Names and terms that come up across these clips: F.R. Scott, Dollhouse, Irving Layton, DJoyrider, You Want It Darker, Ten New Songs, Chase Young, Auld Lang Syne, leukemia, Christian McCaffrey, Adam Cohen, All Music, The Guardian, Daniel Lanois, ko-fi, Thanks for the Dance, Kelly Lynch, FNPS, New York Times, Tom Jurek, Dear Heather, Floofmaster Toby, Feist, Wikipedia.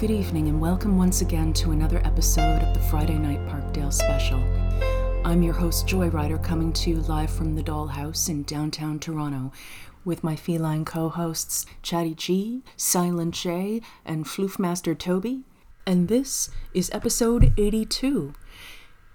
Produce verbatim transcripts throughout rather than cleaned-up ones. Good evening and welcome once again to another episode of the Friday Night Parkdale Special. I'm your host Joyrider, coming to you live from the Dollhouse in downtown Toronto with my feline co-hosts Chatty G, Silent Shay, and Floofmaster Toby. And this is episode eighty-two.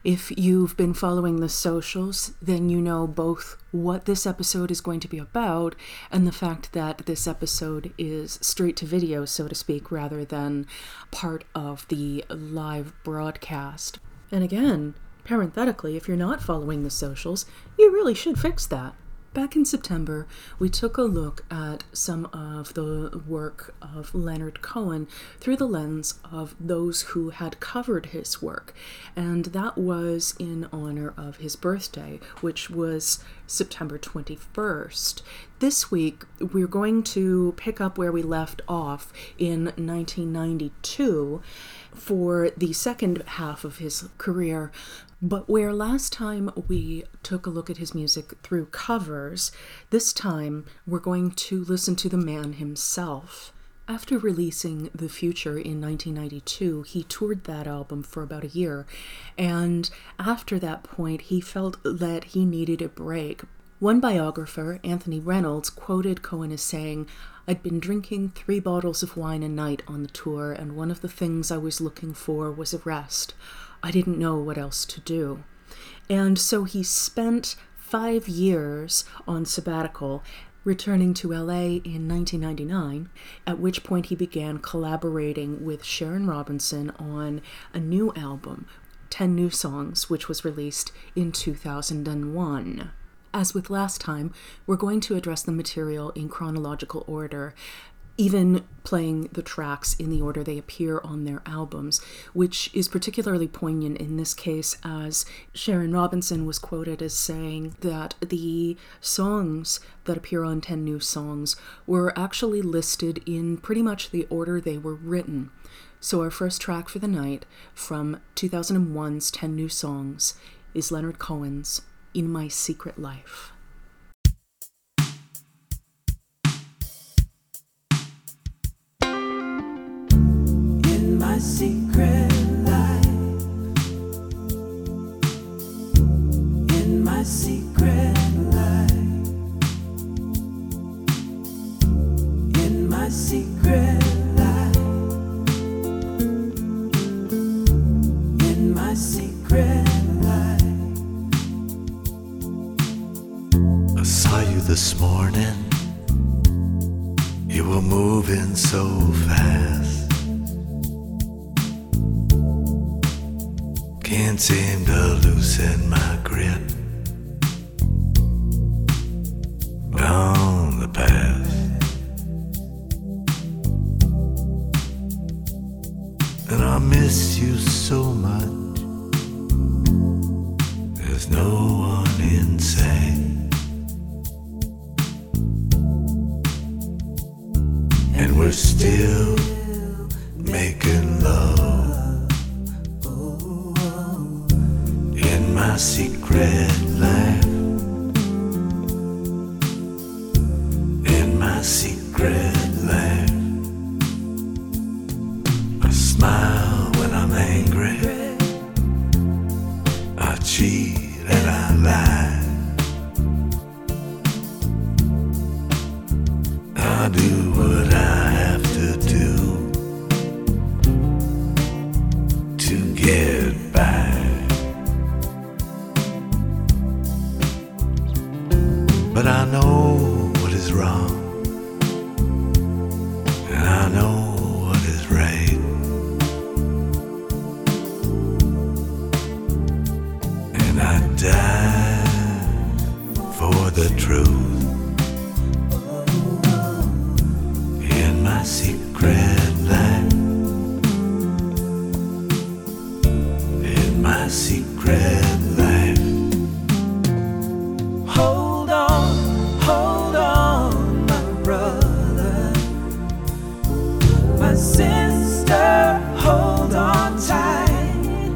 If you've been following the socials, then you know both what this episode is going to be about and the fact that this episode is straight to video, so to speak, rather than part of the live broadcast. And again, parenthetically, if you're not following the socials, you really should fix that. Back in September, we took a look at some of the work of Leonard Cohen through the lens of those who had covered his work, and that was in honor of his birthday, which was September twenty-first. This week, we're going to pick up where we left off in nineteen ninety-two for the second half of his career. But where last time we took a look at his music through covers, this time we're going to listen to the man himself. After releasing The Future in nineteen ninety-two, he toured that album for about a year, and after that point he felt that he needed a break. One biographer, Anthony Reynolds, quoted Cohen as saying, "I'd been drinking three bottles of wine a night on the tour, and one of the things I was looking for was a rest. I didn't know what else to do." And so he spent five years on sabbatical, returning to L A in nineteen ninety-nine, at which point he began collaborating with Sharon Robinson on a new album, Ten New Songs, which was released in two thousand one. As with last time, we're going to address the material in chronological order, even playing the tracks in the order they appear on their albums, which is particularly poignant in this case, as Sharon Robinson was quoted as saying that the songs that appear on Ten New Songs were actually listed in pretty much the order they were written. So our first track for the night from two thousand one's Ten New Songs is Leonard Cohen's In My Secret Life. My secret life, in my secret life, in my secret life, in my secret life. I saw you this morning, you were moving so fast. Can't seem to loosen my grip on the past, and I miss you so much. There's no one insane, and we're still making love. My secret life, in my secret life, I smile when I'm angry, I cheat and I lie, I do what I have to do to get by. But I know what is wrong, and I know what is right, and I die for the truth, in my secret life, in my secret life. Sister, hold on tight.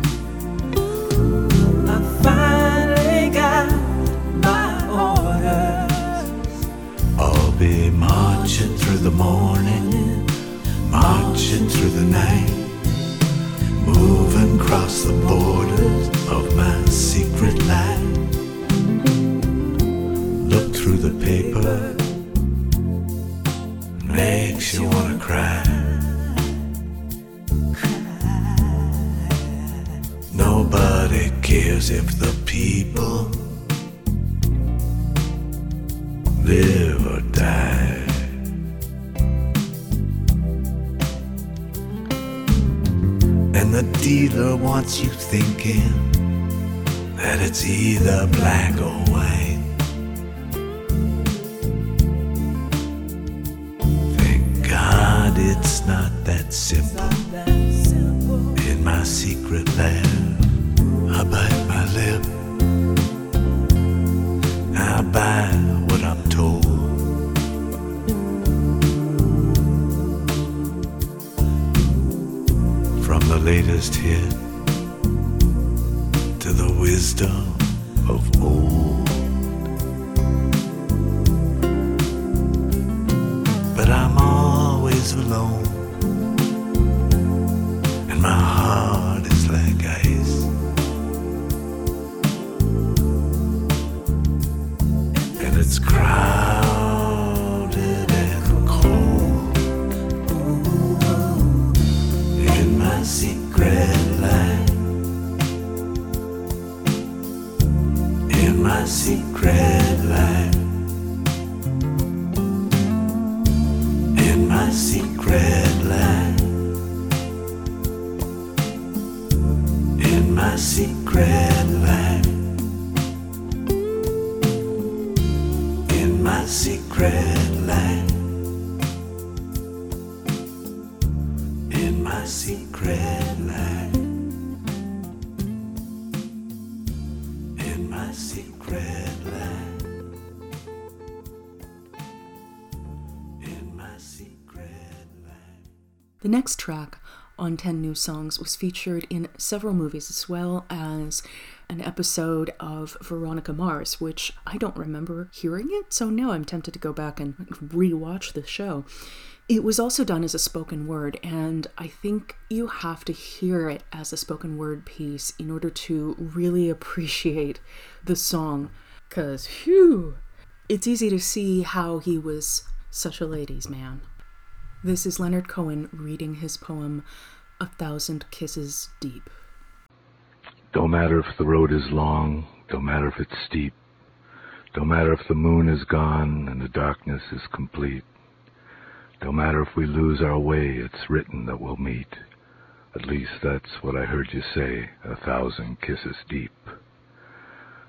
I finally got my orders. I'll be marching through the morning, marching through the night, moving across the borders of my secret life. Look through the paper, makes you wanna cry. Nobody cares if the people live or die. And the dealer wants you thinking that it's either black or white. Thank God it's not that simple. In my secret land, I bite my lip, I buy what I'm told. From the latest hit to the wisdom of old. But I'm always alone, and my heart is like ice. It's crowded and cold in my secret life, in my secret life, in my secret life, in my secret life. My secret life, in my secret life, in my secret life, in my secret life. The next track on Ten New Songs was featured in several movies as well as an episode of Veronica Mars, which I don't remember hearing it, so now I'm tempted to go back and rewatch the show. It was also done as a spoken word, and I think you have to hear it as a spoken word piece in order to really appreciate the song, because, whew, it's easy to see how he was such a ladies' man. This is Leonard Cohen reading his poem, A Thousand Kisses Deep. Don't matter if the road is long, don't matter if it's steep, don't matter if the moon is gone and the darkness is complete, don't matter if we lose our way, it's written that we'll meet. At least that's what I heard you say, a thousand kisses deep.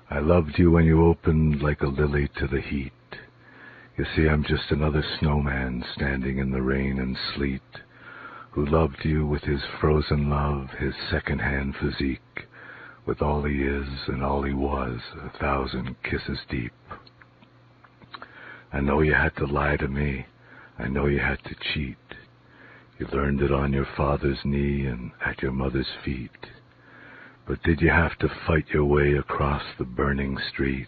I loved you when you opened like a lily to the heat. You see, I'm just another snowman standing in the rain and sleet, who loved you with his frozen love, his second-hand physique, with all he is and all he was, a thousand kisses deep. I know you had to lie to me. I know you had to cheat. You learned it on your father's knee and at your mother's feet. But did you have to fight your way across the burning street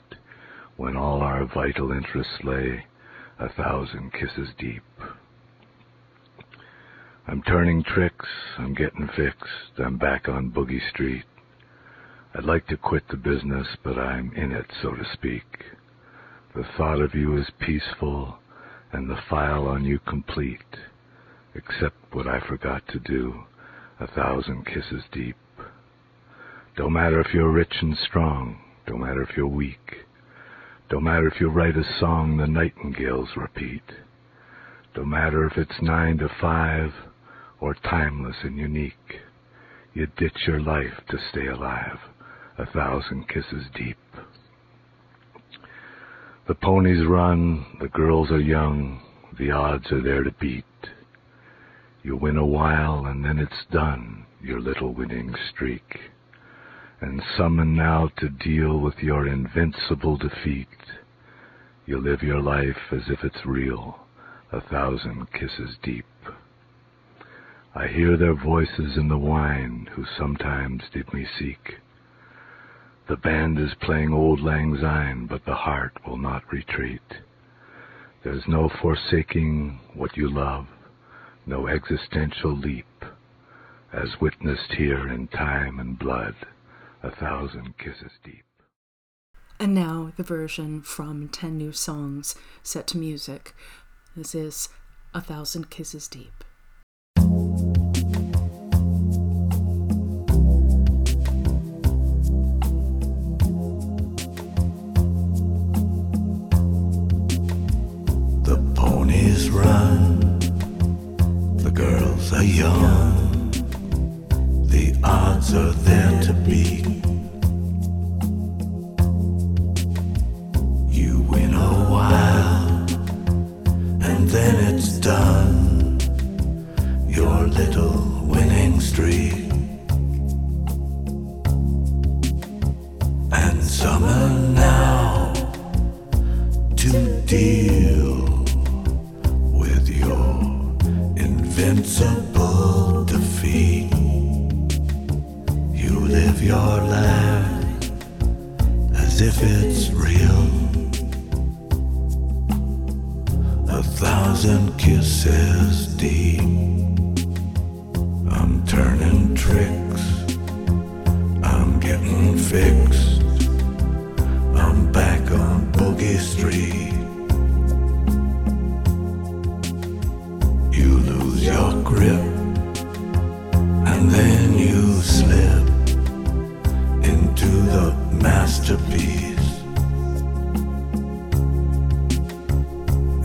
when all our vital interests lay a thousand kisses deep? I'm turning tricks. I'm getting fixed. I'm back on Boogie Street. I'd like to quit the business, but I'm in it, so to speak. The thought of you is peaceful, and the file on you complete, except what I forgot to do, a thousand kisses deep. Don't matter if you're rich and strong, don't matter if you're weak, don't matter if you write a song the nightingales repeat, don't matter if it's nine to five or timeless and unique, you ditch your life to stay alive, a thousand kisses deep. The ponies run, the girls are young, the odds are there to beat. You win a while and then it's done, your little winning streak. And summoned now to deal with your invincible defeat, you live your life as if it's real, a thousand kisses deep. I hear their voices in the wine who sometimes did me seek. The band is playing Auld Lang Syne, but the heart will not retreat. There's no forsaking what you love, no existential leap, as witnessed here in time and blood, a thousand kisses deep. And now the version from Ten New Songs set to music. This is A Thousand Kisses Deep. The ponies run, the girls are young, the odds are there to be. You win a while, and then it's done, your little winning streak. And summer now to deal with your invincible defeat. You live your life as if it's real. A thousand kisses deep. I'm turning tricks, I'm getting fixed, I'm back on Boogie Street. You lose your grip, and then you slip into the masterpiece.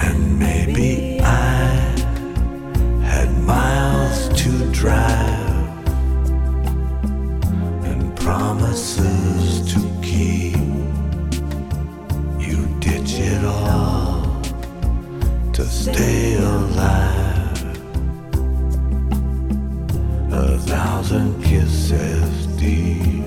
And maybe I had miles to drive and promises to keep. You ditch it all to stay alive. A thousand kisses deep.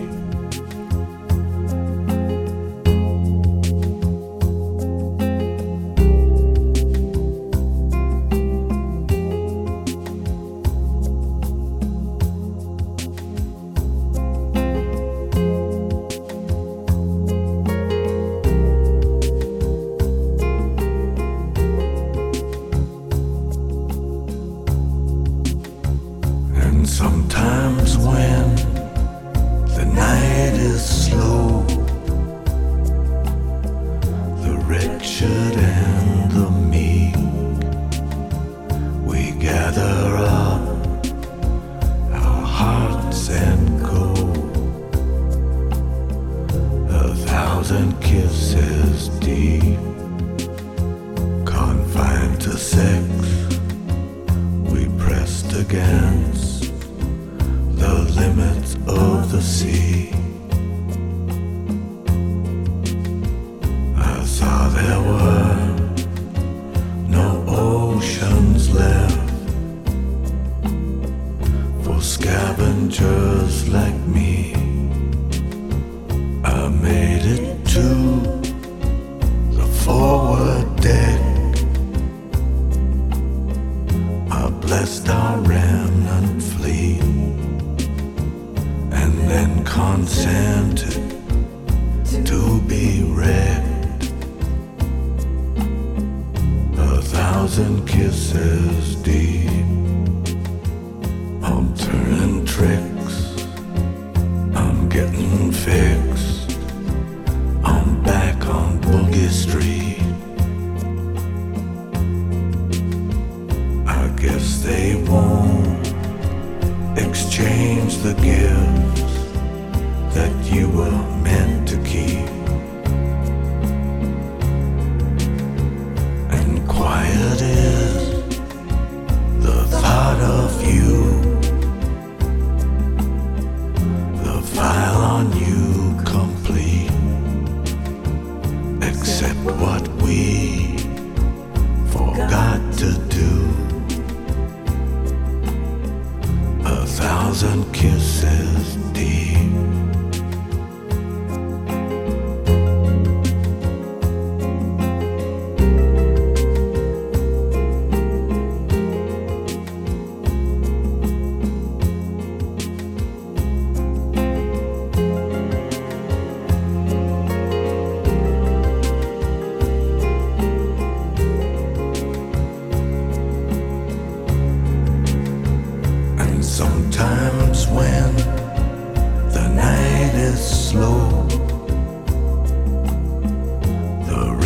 A thousand kisses deep.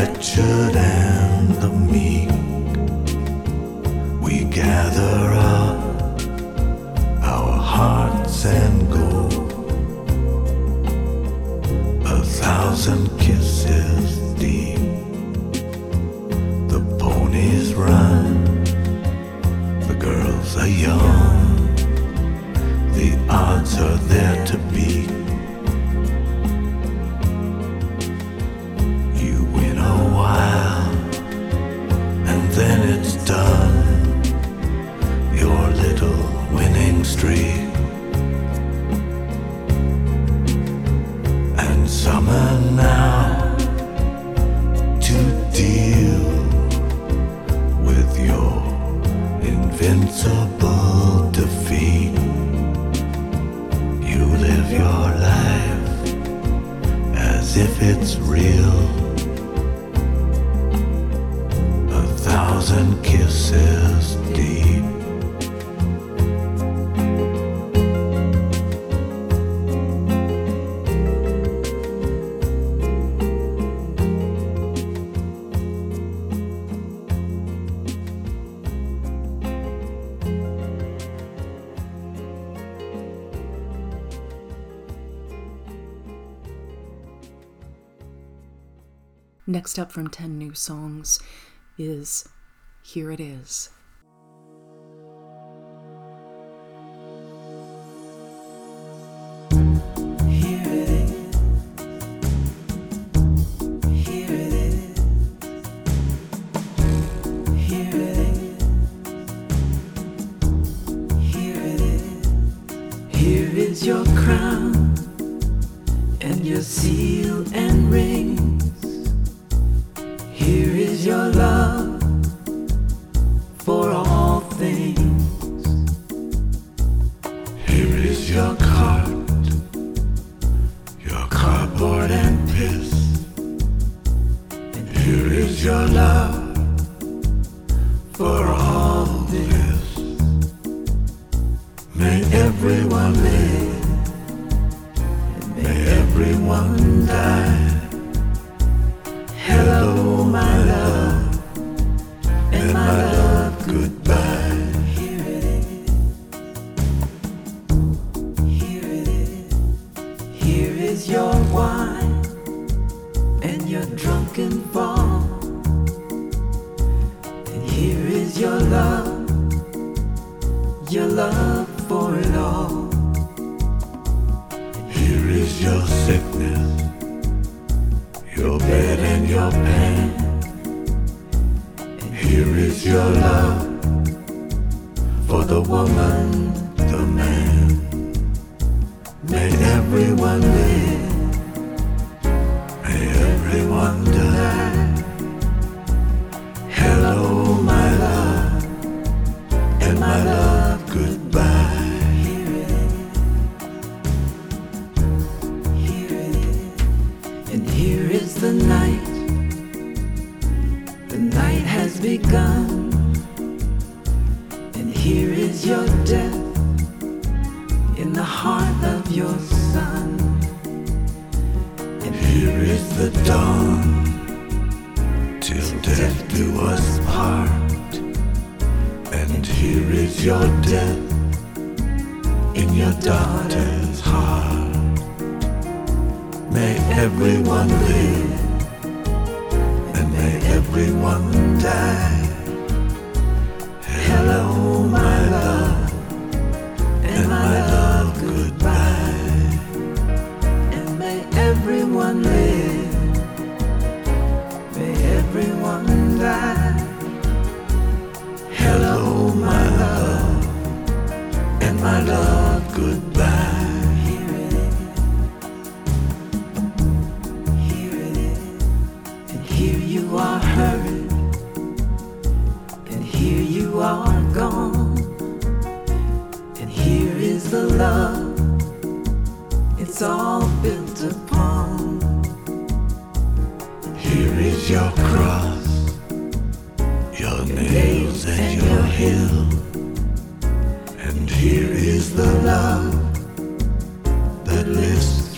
wretched and the meek, we gather up our hearts and go. A thousand kisses deep, the ponies run, the girls are young, the odds are there to beat. You win a while, and then it's done, your little winning streak. Summer now to deal with your invincible defeat. You live your life as if it's real. A thousand kisses deep. Next up from Ten New Songs is Here It Is.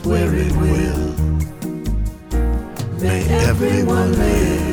Where it will, may everyone live.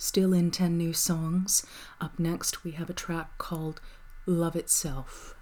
Still in Ten New Songs. Up next, we have a track called Love Itself.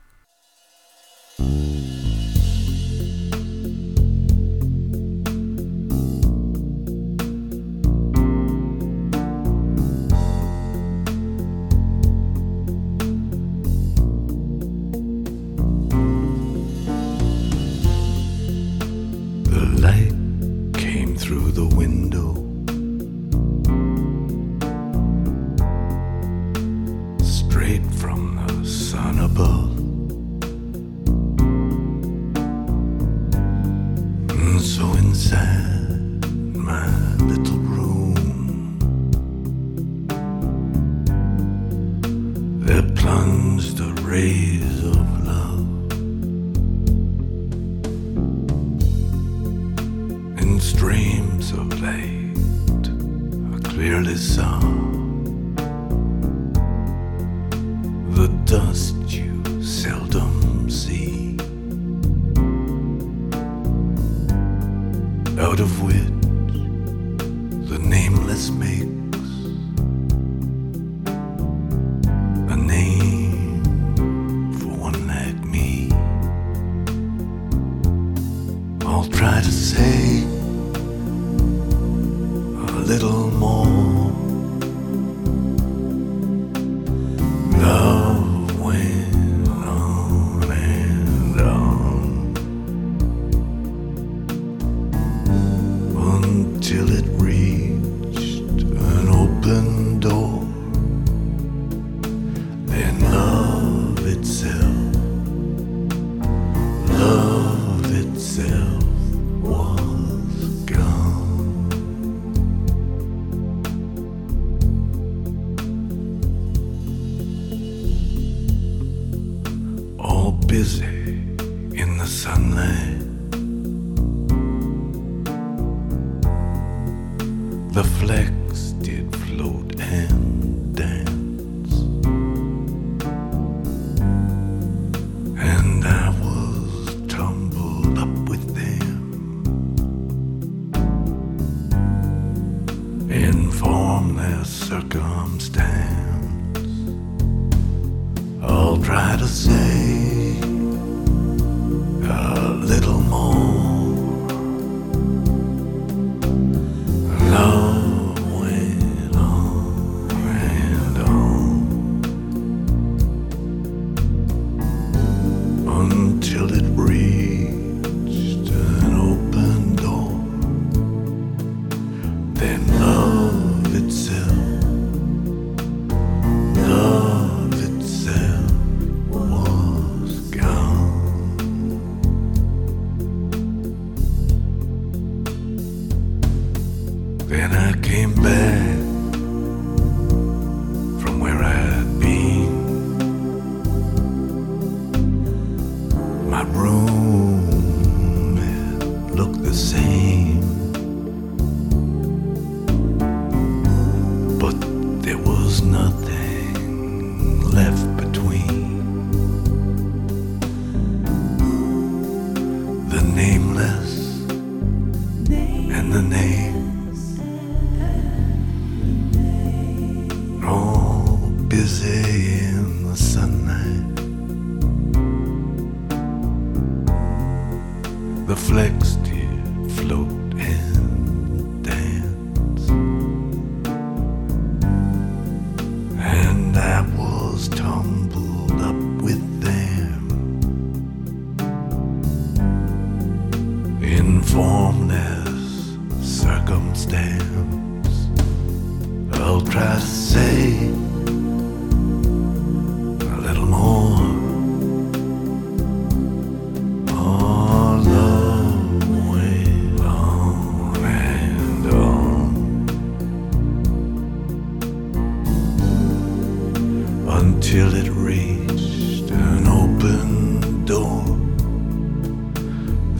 till it reached an open door.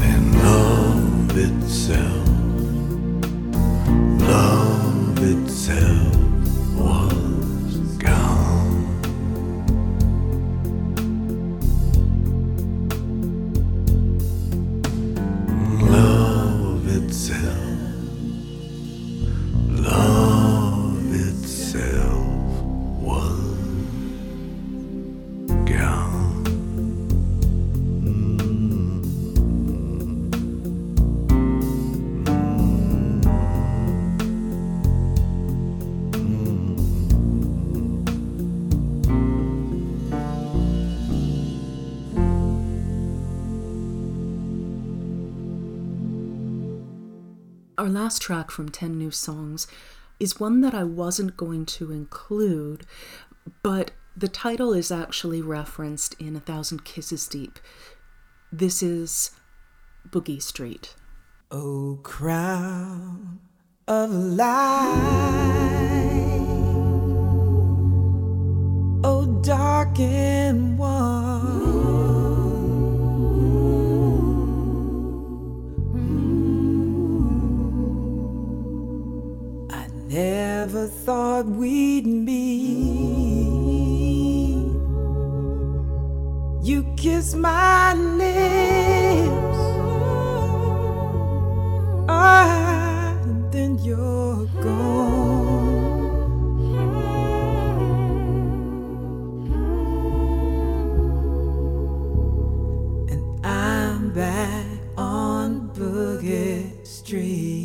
Then love itself, love itself was gone. Love itself, love itself. Our last track from Ten New Songs is one that I wasn't going to include, but the title is actually referenced in A Thousand Kisses Deep. This is Boogie Street. Oh, crown of light, oh, dark and wild. Never thought we'd meet. You kissed my lips, ah, and then you're gone, and I'm back on Boogie Street.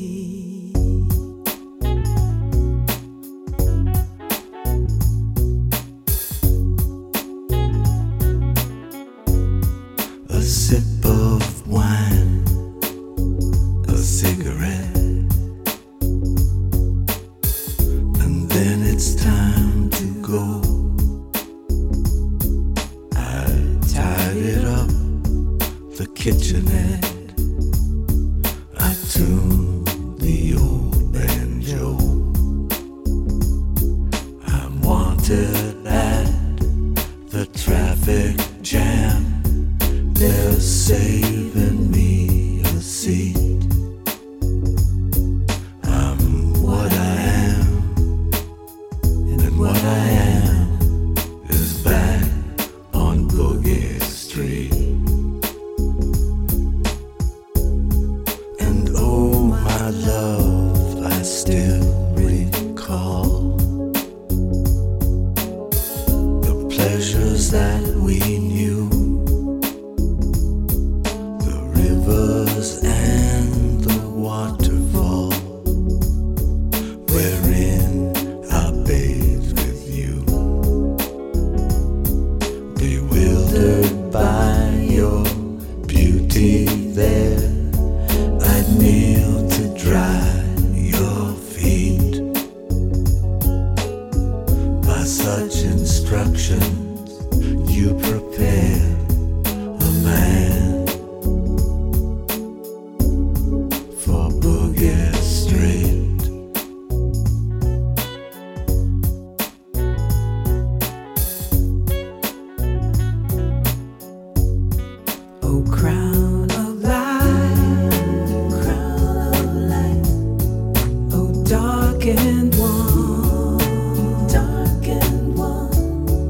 Dark and warm, dark and warm.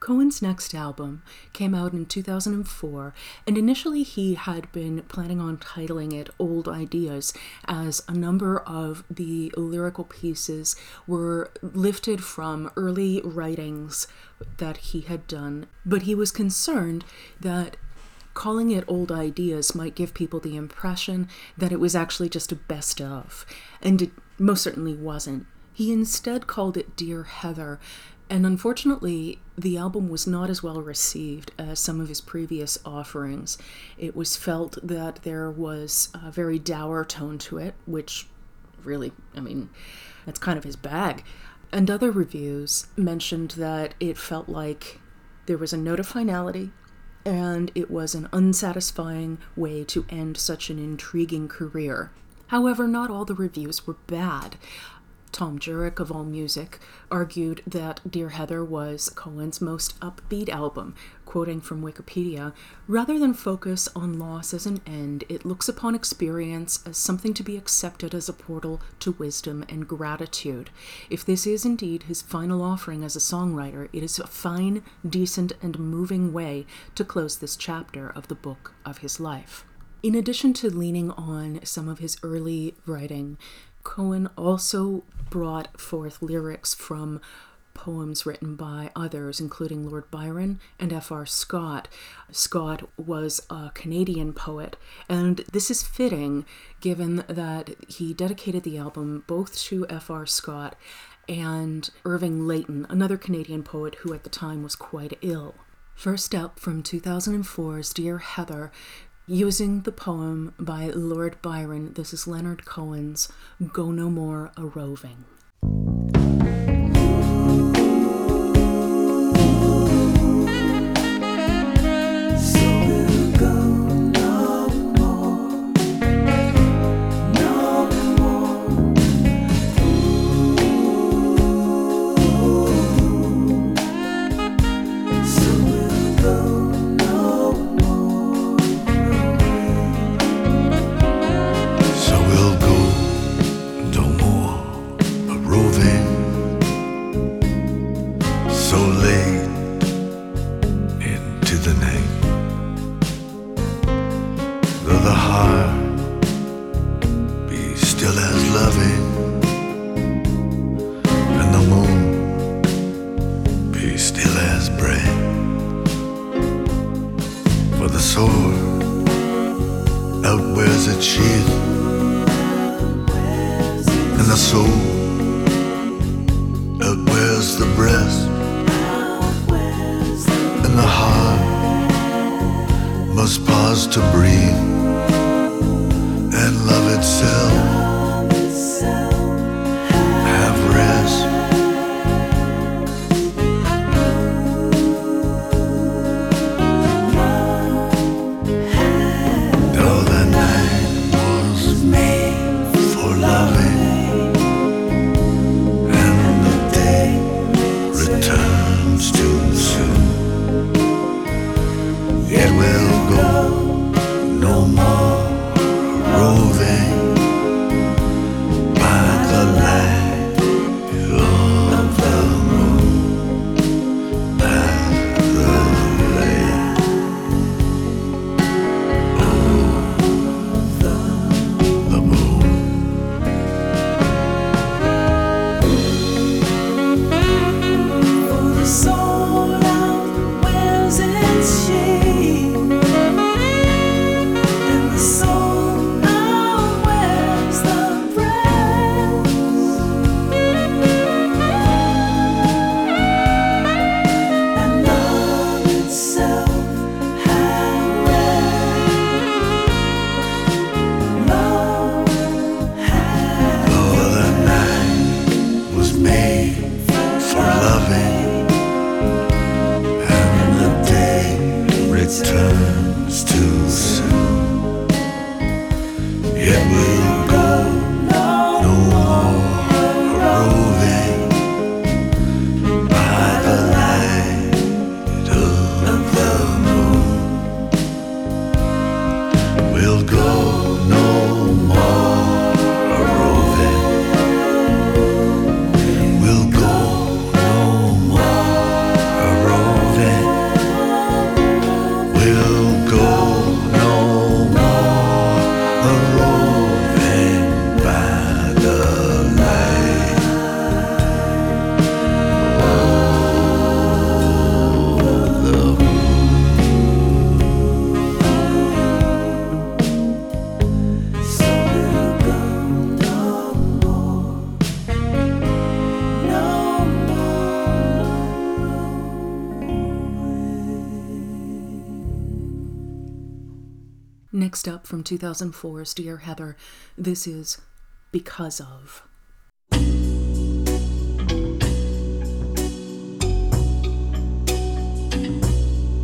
Cohen's next album came out in two thousand four, and initially he had been planning on titling it Old Ideas, as a number of the lyrical pieces were lifted from early writings that he had done. But he was concerned that calling it Old Ideas might give people the impression that it was actually just a best of, and it most certainly wasn't. He instead called it Dear Heather, and unfortunately, the album was not as well received as some of his previous offerings. It was felt that there was a very dour tone to it, which really, I mean, that's kind of his bag. And other reviews mentioned that it felt like there was a note of finality, and it was an unsatisfying way to end such an intriguing career. However, not all the reviews were bad. Tom Jurek of All Music argued that Dear Heather was Cohen's most upbeat album, quoting from Wikipedia, "Rather than focus on loss as an end, it looks upon experience as something to be accepted as a portal to wisdom and gratitude. If this is indeed his final offering as a songwriter, it is a fine, decent, and moving way to close this chapter of the book of his life." In addition to leaning on some of his early writing, Cohen also brought forth lyrics from poems written by others, including Lord Byron and F R Scott. Scott was a Canadian poet, and this is fitting given that he dedicated the album both to F R Scott and Irving Layton, another Canadian poet who at the time was quite ill. First up from two thousand four's Dear Heather, using the poem by Lord Byron, this is Leonard Cohen's Go No More A-Roving. It will go no more roving, Next up, from two thousand four's Dear Heather, this is Because Of.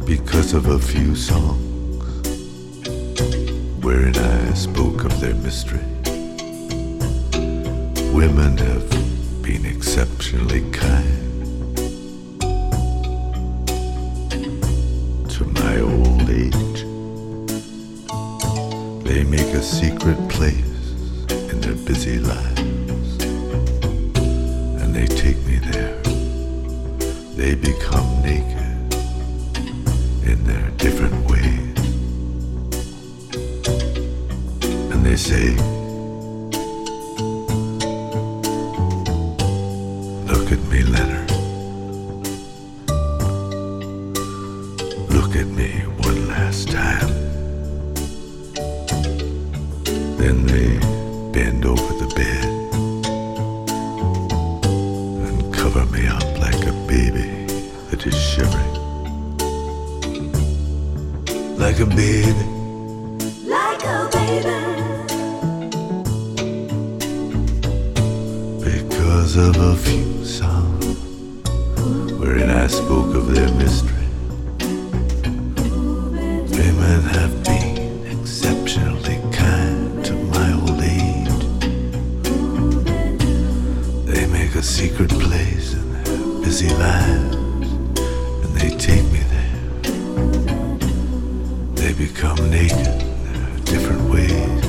Because of a few songs wherein I spoke of their mystery, women have been exceptionally kind to my old age. They make a secret place in their busy lives, and they take me there. They become naked in their different ways, and they say, "Look at me, Leonard. Look at me one last time." Then they bend over the bed and cover me up like a baby that is shivering. Like a baby. Like a baby. Because of a few songs wherein I spoke of their mystery, women have been exceptionally kind a secret place in their busy lives, and they take me there. They become naked in their different ways,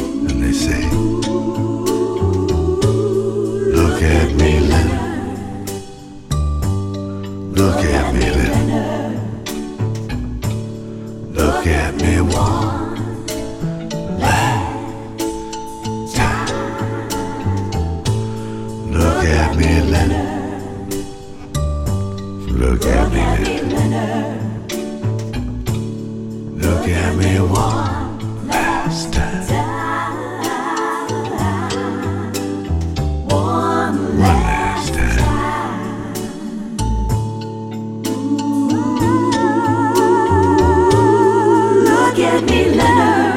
and they say, "Look at me, Leonard. Look at me, Leonard. Look at me one last." Look at me, Leonard. Look at me, Leonard. Look at me one last time. One last time. Look at me, Leonard.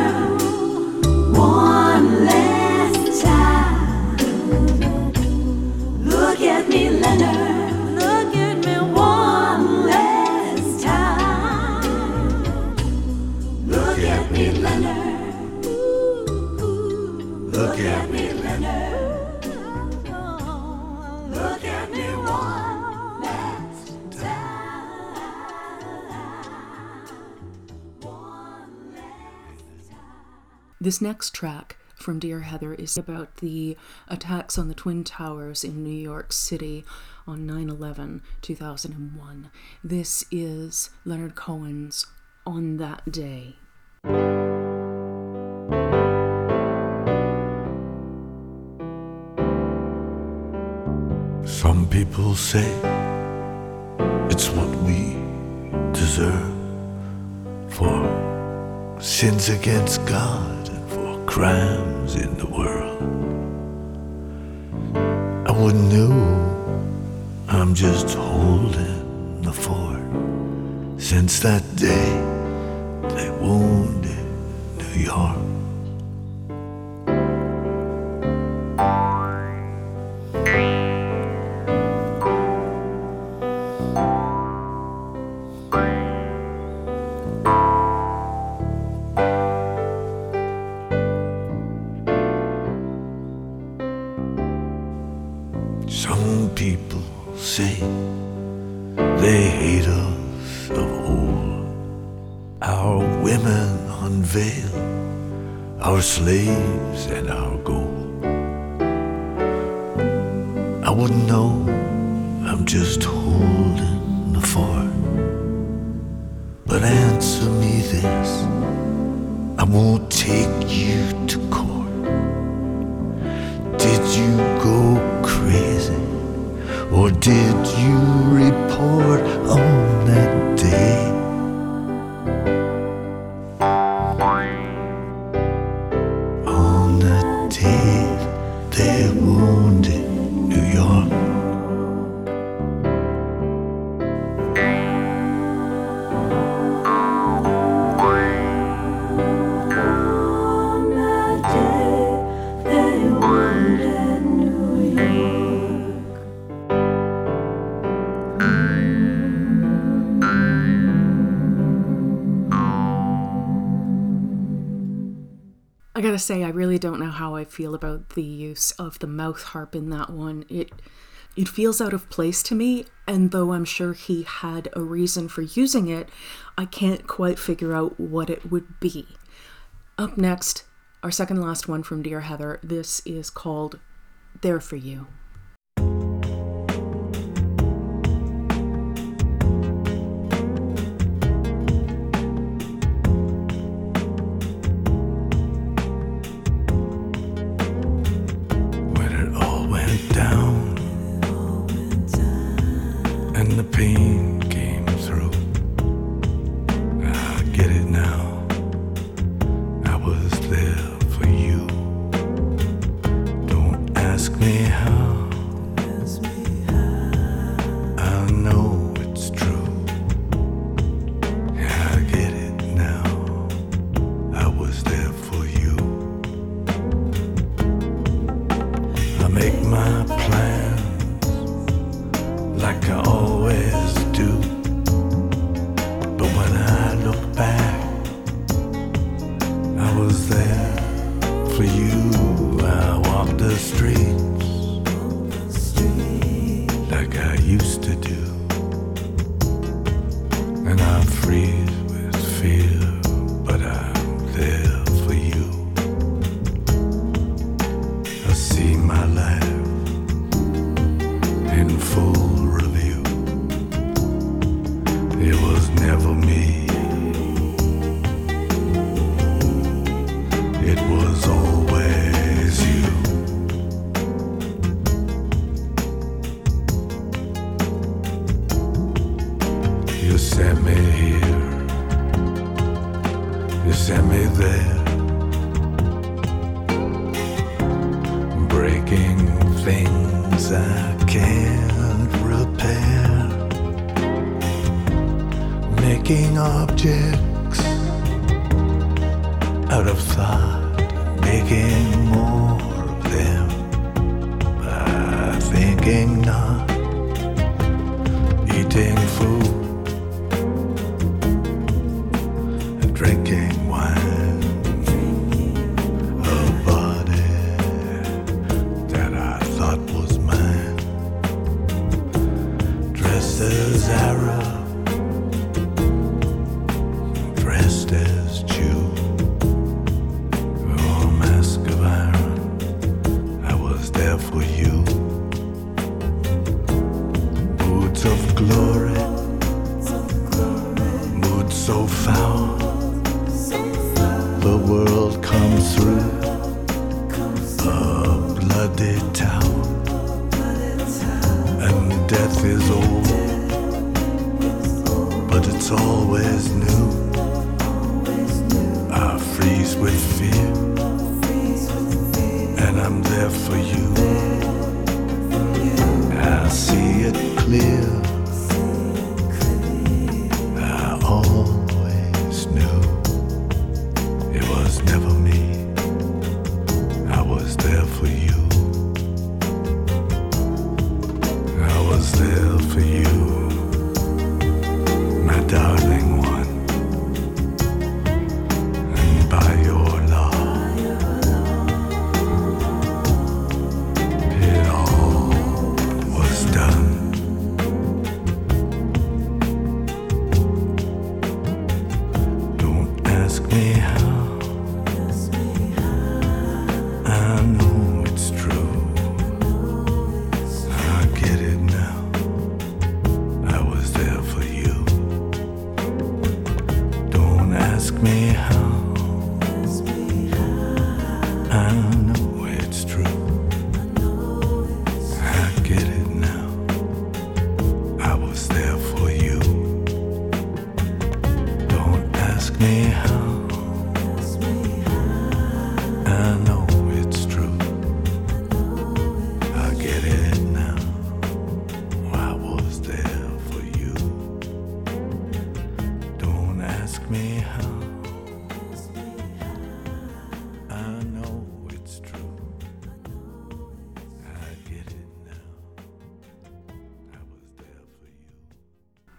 This next track from Dear Heather is about the attacks on the Twin Towers in New York City on nine eleven two thousand one. This is Leonard Cohen's On That Day. Some people say it's what we deserve for sins against God, crimes in the world. I wouldn't know, I'm just holding the fort. Since that day they wounded New York, I gotta say, I really don't know how I feel about the use of the mouth harp in that one. It it feels out of place to me, and though I'm sure he had a reason for using it, I can't quite figure out what it would be. Up next, our second last one from Dear Heather. This is called There For You.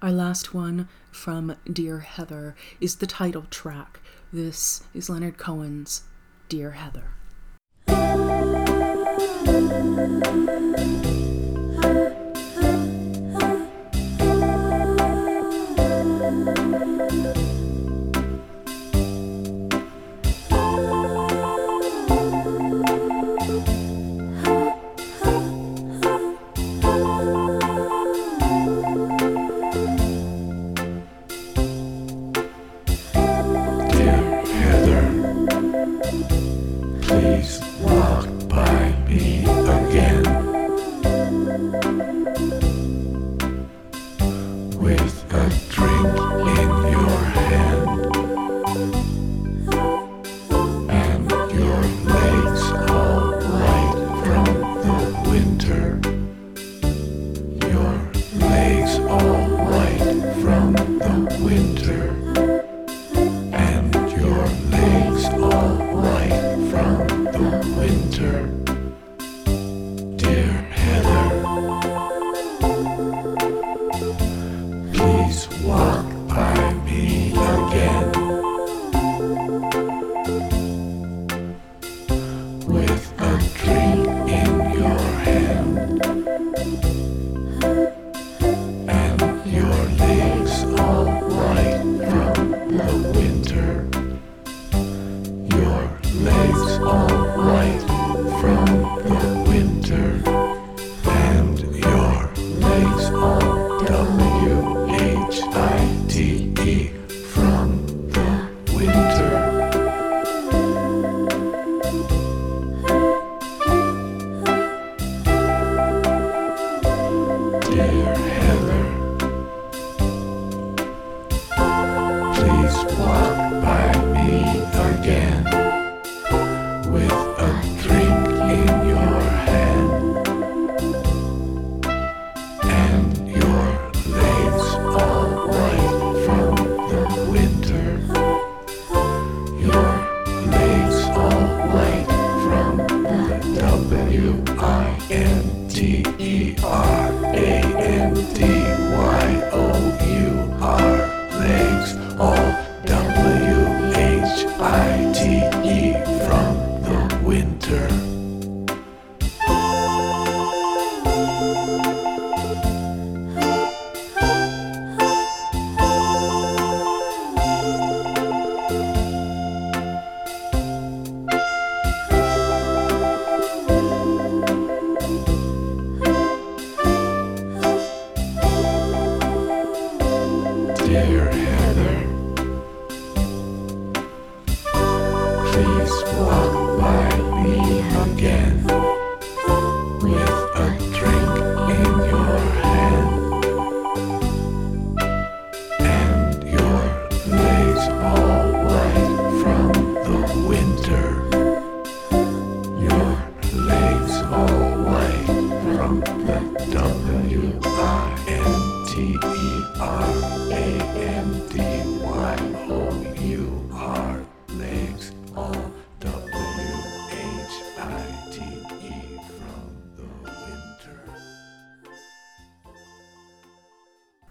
Our last one from Dear Heather is the title track. This is Leonard Cohen's Dear Heather.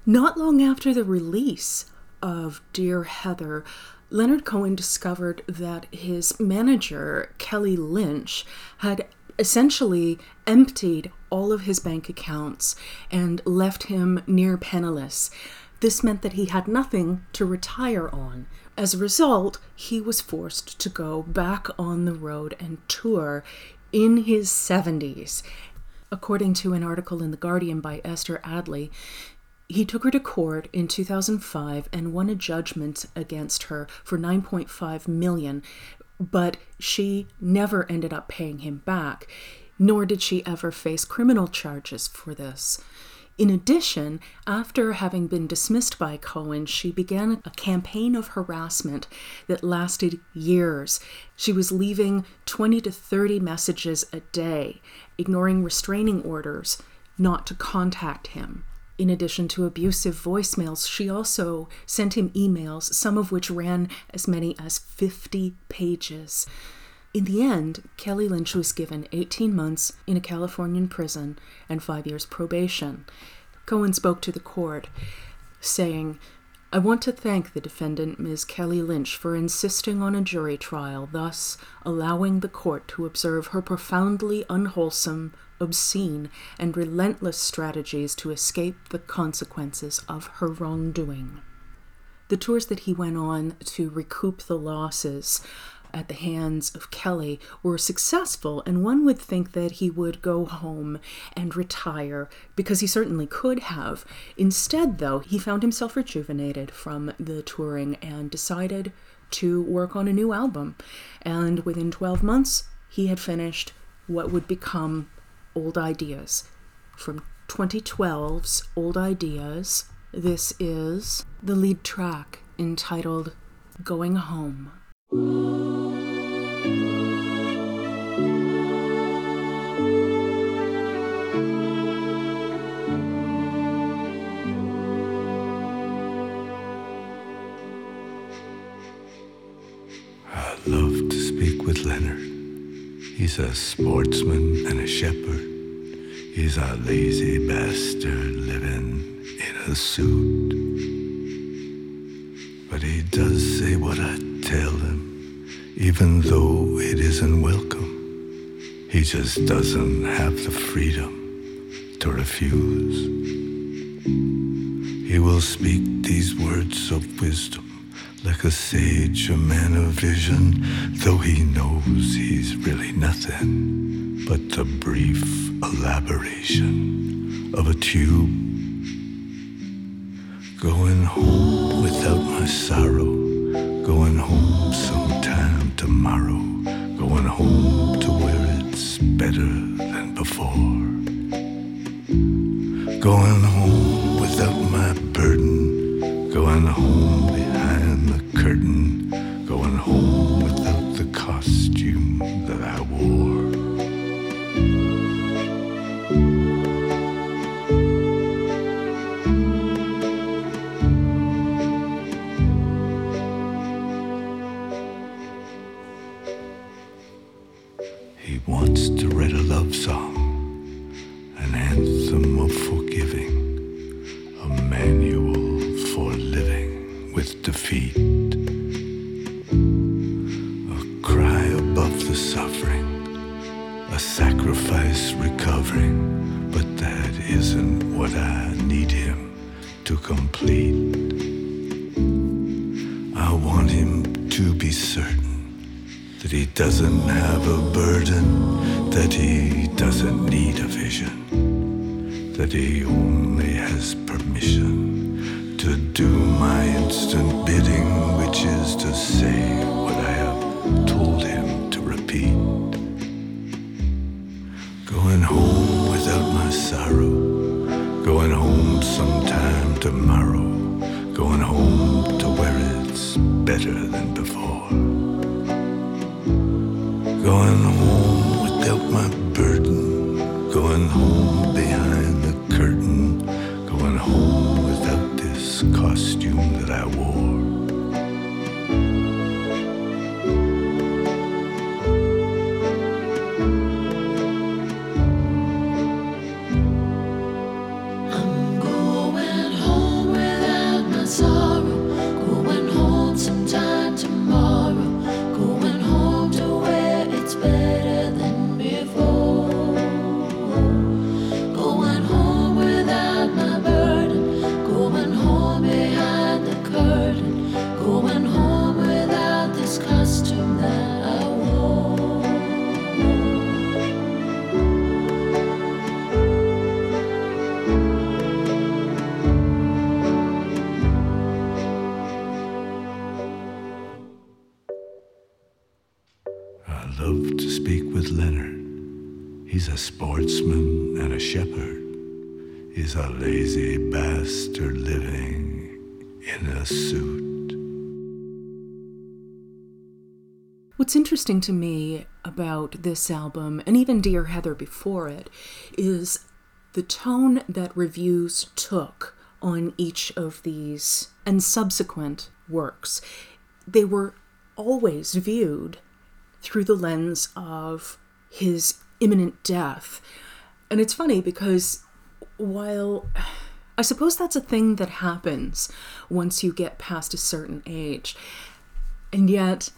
Not long after the release of Dear Heather, Leonard Cohen discovered that his manager, Kelly Lynch, had essentially emptied all of his bank accounts and left him near penniless. This meant that he had nothing to retire on. As a result, he was forced to go back on the road and tour in his seventies. According to an article in The Guardian by Esther Adley, he took her to court in two thousand five and won a judgment against her for nine point five million dollars, but she never ended up paying him back, nor did she ever face criminal charges for this. In addition, after having been dismissed by Cohen, she began a campaign of harassment that lasted years. She was leaving twenty to thirty messages a day, ignoring restraining orders not to contact him. In addition to abusive voicemails, she also sent him emails, some of which ran as many as fifty pages. In the end, Kelly Lynch was given eighteen months in a Californian prison and five years probation. Cohen spoke to the court, saying, I want to thank the defendant, Miz Kelly Lynch, for insisting on a jury trial, thus allowing the court to observe her profoundly unwholesome, obscene, and relentless strategies to escape the consequences of her wrongdoing. The tours that he went on to recoup the losses at the hands of Kelly were successful, and one would think that he would go home and retire, because he certainly could have. Instead, though, he found himself rejuvenated from the touring and decided to work on a new album. And within twelve months, he had finished what would become Old Ideas. From twenty twelve's Old Ideas, this is the lead track entitled Going Home. I'd love to speak with Leonard. He's a sportsman and a shepherd. He's a lazy bastard living in a suit. But he does say what I tell him, even though it isn't welcome. He just doesn't have the freedom to refuse. He will speak these words of wisdom, like a sage, a man of vision, though he knows he's really nothing but the brief elaboration of a tube. Going home without my sorrow, going home sometime tomorrow, going home to where it's better than before. Going home without my burden, going home behind the curtain, going home without the costume that I wore. What's interesting to me about this album, and even Dear Heather before it, is the tone that reviews took on each of these and subsequent works. They were always viewed through the lens of his imminent death. And it's funny because while I suppose that's a thing that happens once you get past a certain age. And yet,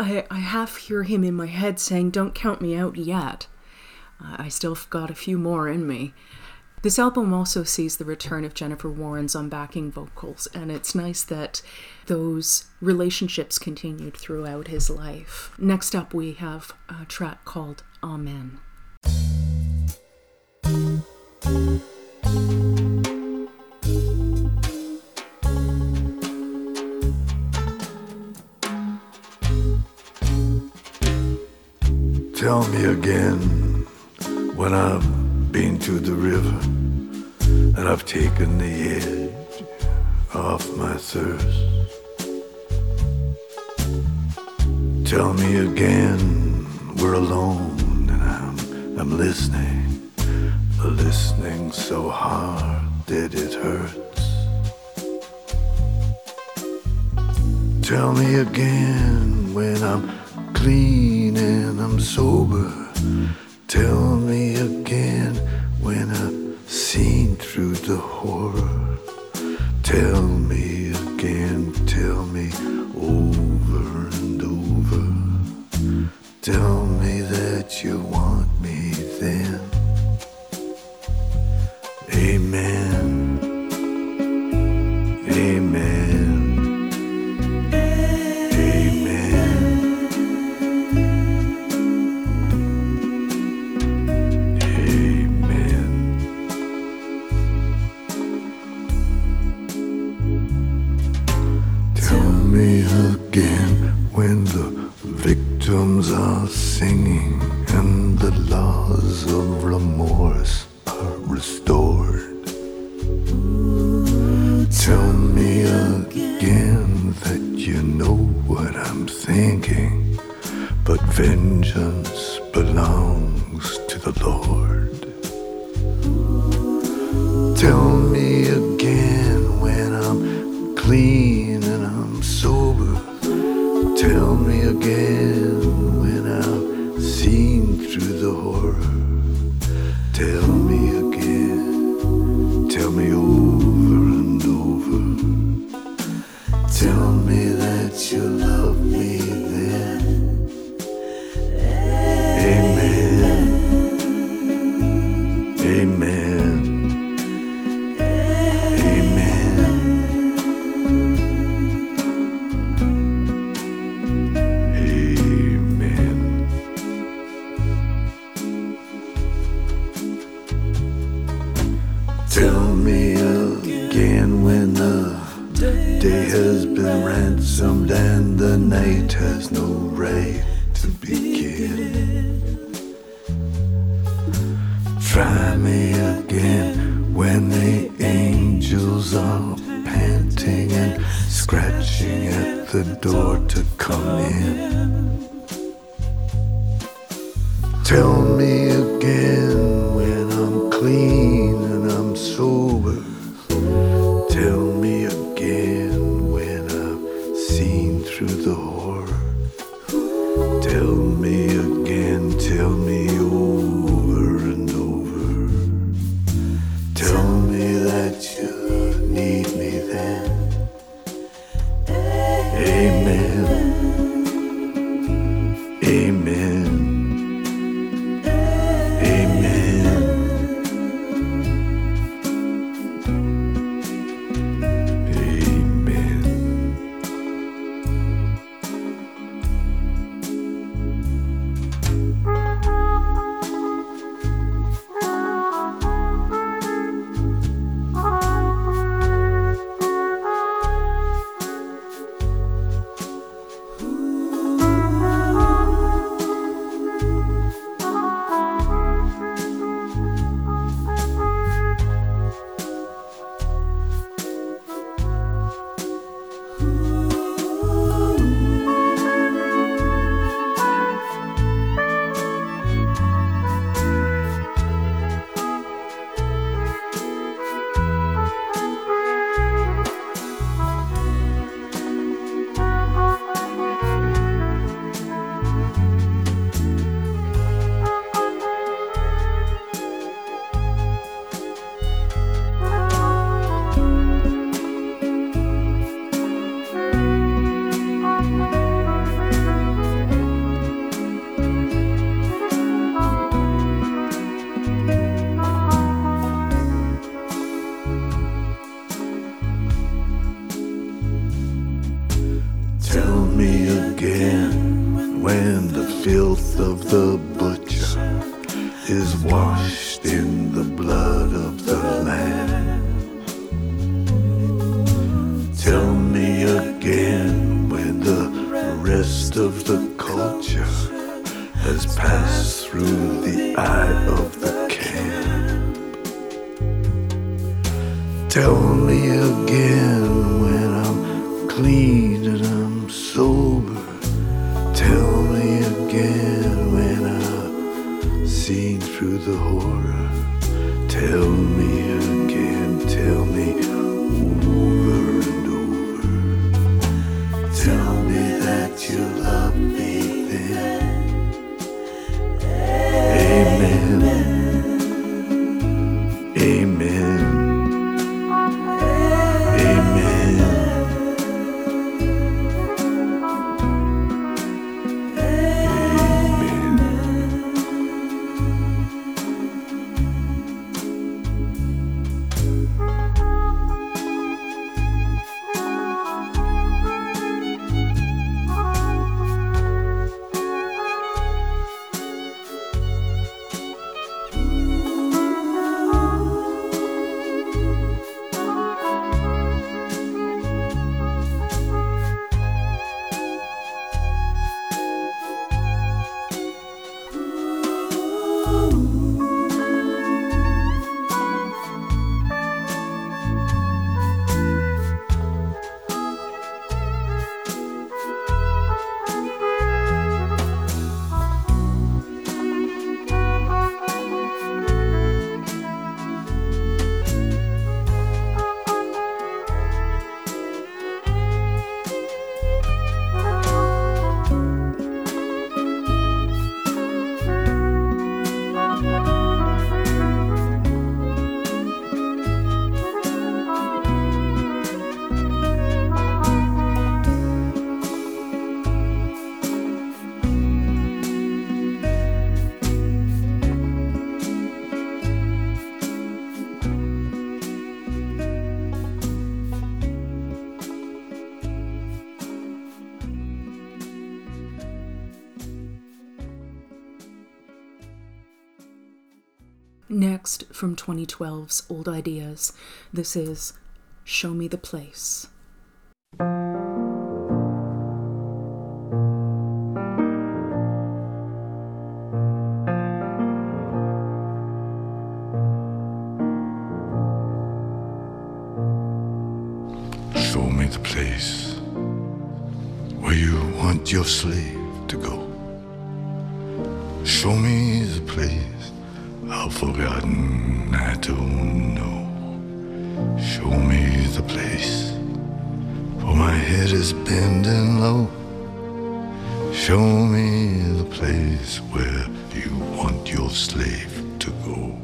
I, I half hear him in my head saying, don't count me out yet. Uh, I still got a few more in me. This album also sees the return of Jennifer Warren's on backing vocals, and it's nice that those relationships continued throughout his life. Next up, we have a track called Amen. Tell me again when I've been to the river and I've taken the edge off my thirst. Tell me again we're alone and I'm, I'm listening, listening so hard that it hurts. Tell me again when I'm clean and I'm sober. Tell me again when I've seen through the horror. Tell me again, tell me over and over. Tell me that you want me then. Amen. Amen. When the victims are singing and the laws of remorse are restored. Ooh, tell, tell me again. again that you know what I'm thinking, but vengeance belongs to the Lord. Ooh, tell me again when I'm clean and I'm sober. Tell me again when I've seen through the horror. Tell me again, tell me over and over. Tell me that you love me then. Amen. Amen. Ransomed and the night has no right to begin. Try me again when the angels are panting and scratching at the door to come in. Tell me again when I'm clean and I'm sober. Tell me again through the horror. Tell me again, tell me over and over. Tell me that you need me then. Amen. Amen. when the filth of the butcher is washed in the blood of the Lamb. Tell me again when the rest of the culture has passed through the eye of the can. Tell me again when I'm clean and I'm sober. Tell me again when I've seen through the horror. Tell me again, tell me over and over. Tell me that you love me then. Amen. Amen. Next, from twenty twelve's Old Ideas, this is Show Me the Place. Show me the place where you want your slave to go. Show me the place I've forgotten, I don't know. Show me the place, for my head is bending low. Show me the place where you want your slave to go.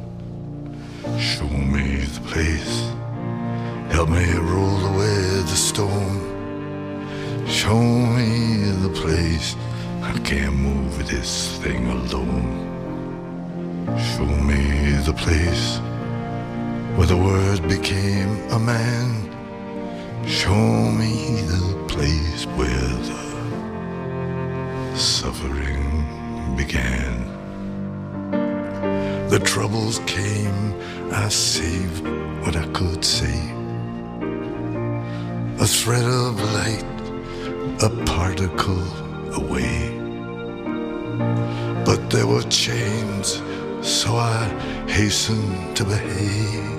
Show me the place, help me roll away the storm. Show me the place, I can't move this thing alone. Show me the place where the word became a man. Show me the place where the suffering began. The troubles came, I saved what I could save. A thread of light, a particle away. But there were chains, so I hastened to behave.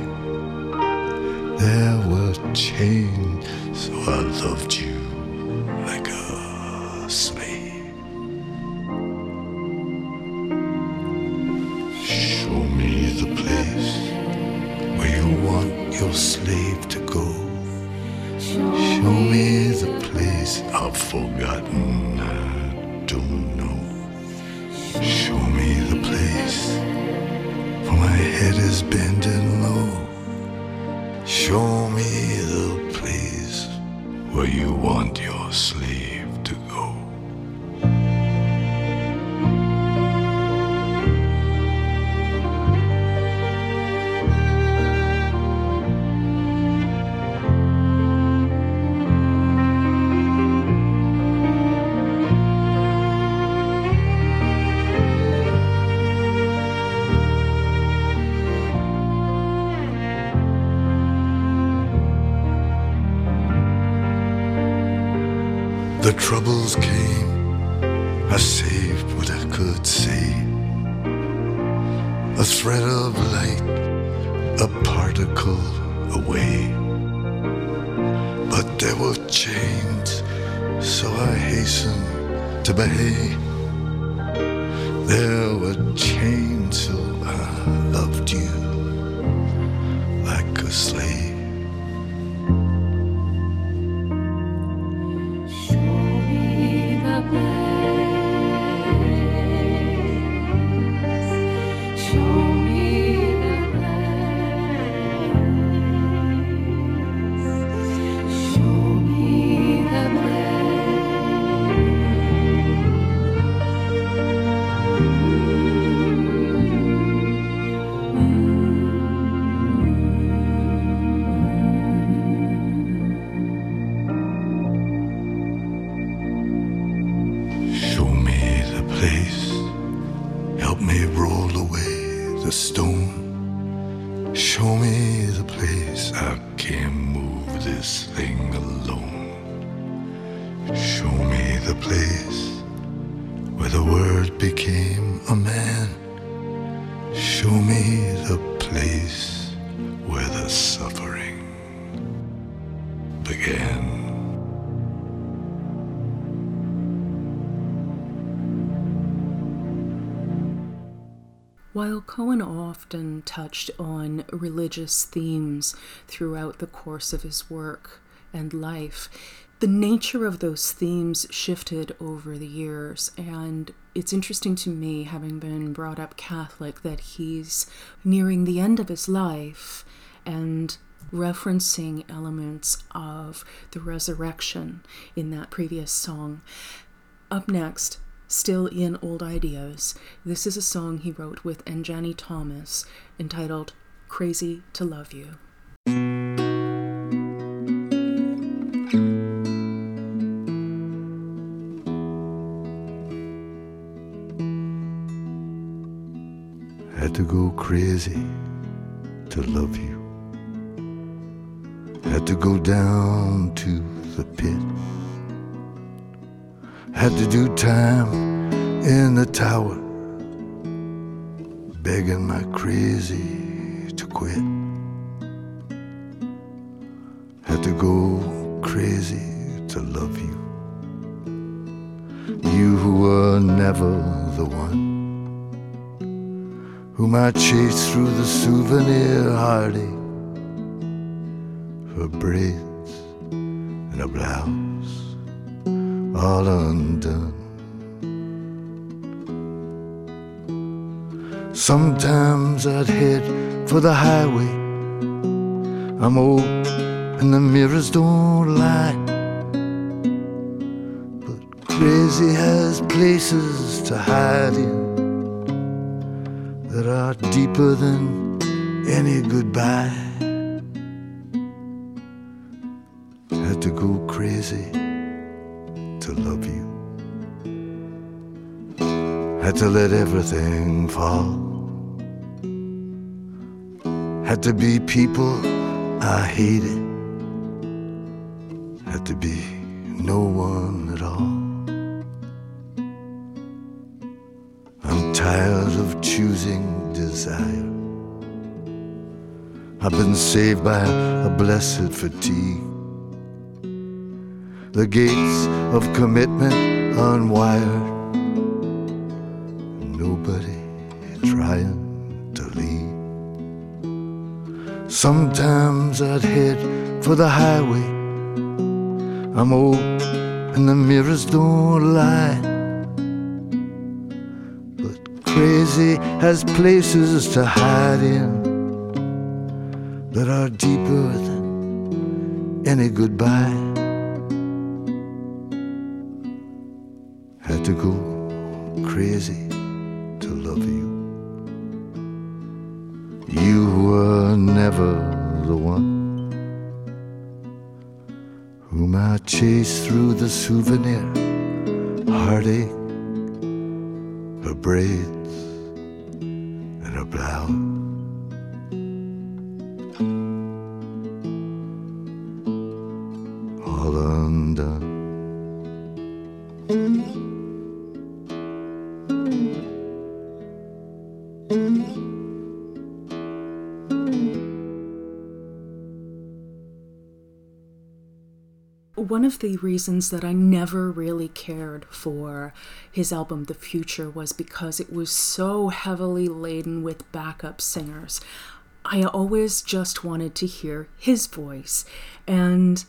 There were chains, so I loved you like a slave. Show me the place where you want your slave to go. Show me the place I've forgotten, I don't know. Show me the place, for my head is bending low. Show me the place where you want your slave to go. troubles came, I saved what I could save. A thread of light, a particle away. But there were chains, so I hastened to behave. There were chains, so I loved you like a slave. While Cohen often touched on religious themes throughout the course of his work and life, the nature of those themes shifted over the years, and it's interesting to me, having been brought up Catholic, that he's nearing the end of his life and referencing elements of the resurrection in that previous song. Up next, still in Old Ideas, this is a song he wrote with Anjani Thomas entitled Crazy to Love You. Had to go crazy to love you. Had to go down to the pit. Had to do time in the tower, begging my crazy to quit. Had to go crazy to love you. You who were never the one, whom I chased through the souvenir heartache, for braids and a blouse all undone. Sometimes I'd head for the highway. I'm old and the mirrors don't lie, but crazy has places to hide in that are deeper than any goodbye. Had to go crazy to love you. Had to let everything fall. Had to be people I hated. Had to be no one at all. I'm tired of choosing desire. I've been saved by a blessed fatigue. The gates of commitment unwired. Nobody trying to leave. Sometimes I'd head for the highway. I'm old and the mirrors don't lie, but crazy has places to hide in that are deeper than any goodbye. Had to go crazy to love you. You were never the one whom I chased through the souvenir heartache, her braids and her blouse. one of the reasons that I never really cared for his album The Future was because it was so heavily laden with backup singers. I always just wanted to hear his voice. And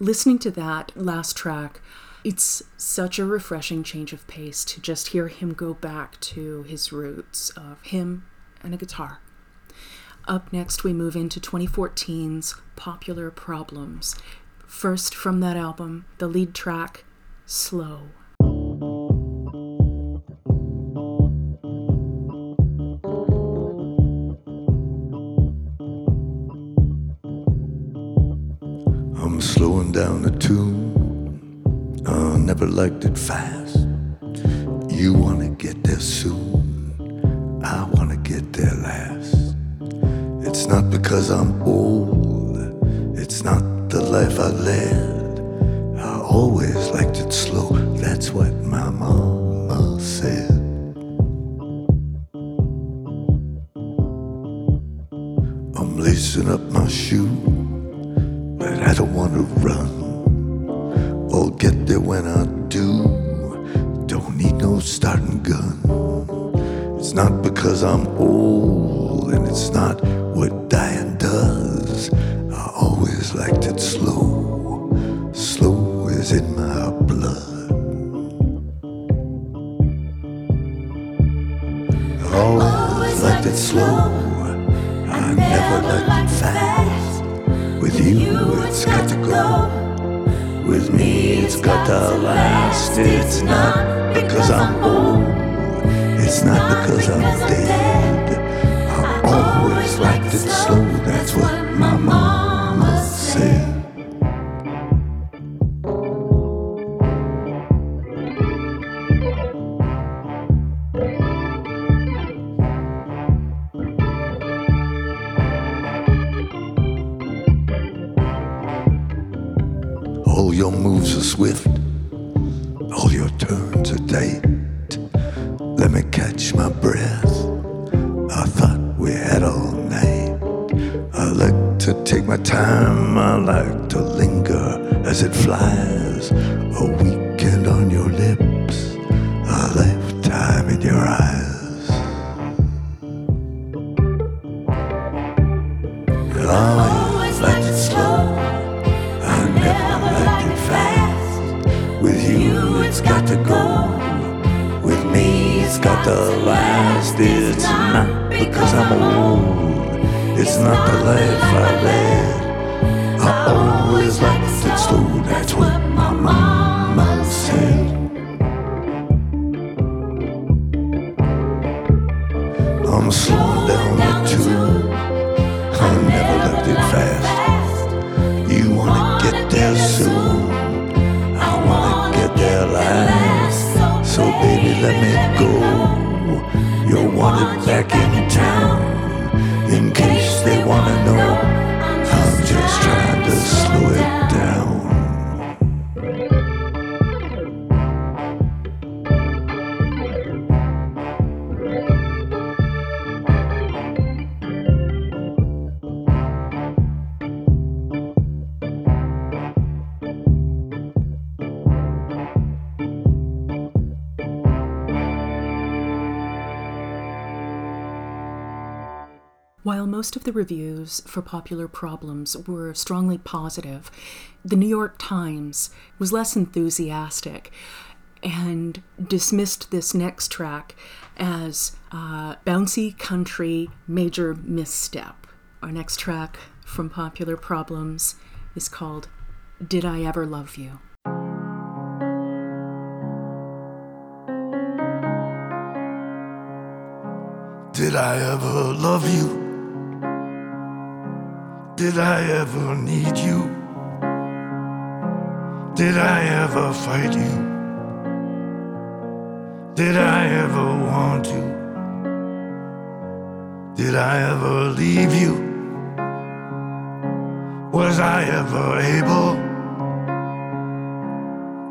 listening to that last track, it's such a refreshing change of pace to just hear him go back to his roots of him and a guitar. Up next, we move into twenty fourteen's Popular Problems. First from that album, the lead track, Slow. I'm slowing down the tune. I never liked it fast. You wanna get there soon. I wanna get there last. It's not because I'm old, it's not the life I led. I always liked it slow, that's what my mama said. I'm lacing up my shoe, but I don't want to run. I'll get there when I do, don't need no starting gun. It's not because I'm old, and it's not what dying does. I always liked it slow. Slow is in my blood. I always liked it slow. I never liked it fast. With you it's got to go. With me it's got to last. It's not because I'm old. It's not because I'm dead. I always liked it slow, that's what my mama said. All your moves are swift, all your turns are tight. Let me catch my breath, I thought we had all night. I like to take my time, I like to linger as it flies. A weekend on your lips, a lifetime in your eyes. I always liked it slow, I never liked it fast. With you it's got to go, with me it's got to last. It's not because I'm old, it's not the life I led. I always liked it slow, that's what my mama said. I'm slowing down the tune, I never liked it fast. You wanna get there soon, I wanna get there last. So baby let me go, you're wanted back in town. In case they wanna know, I'm just trying to slow it down. While most of the reviews for Popular Problems were strongly positive, the New York Times was less enthusiastic and dismissed this next track as a bouncy country major misstep. Our next track from Popular Problems is called Did I Ever Love You? Did I ever love you? Did I ever need you? Did I ever fight you? Did I ever want you? Did I ever leave you? Was I ever able?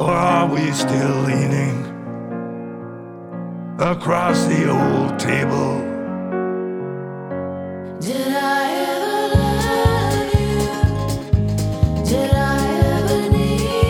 Or are we still leaning across the old table? Did I ever? Did I ever need?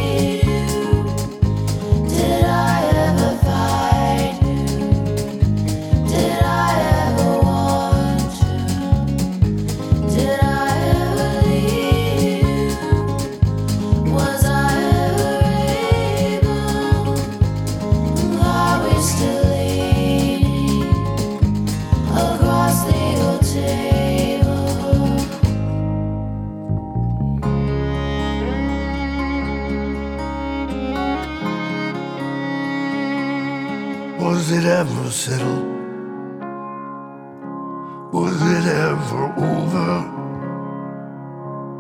Was it ever settled? Was it ever over?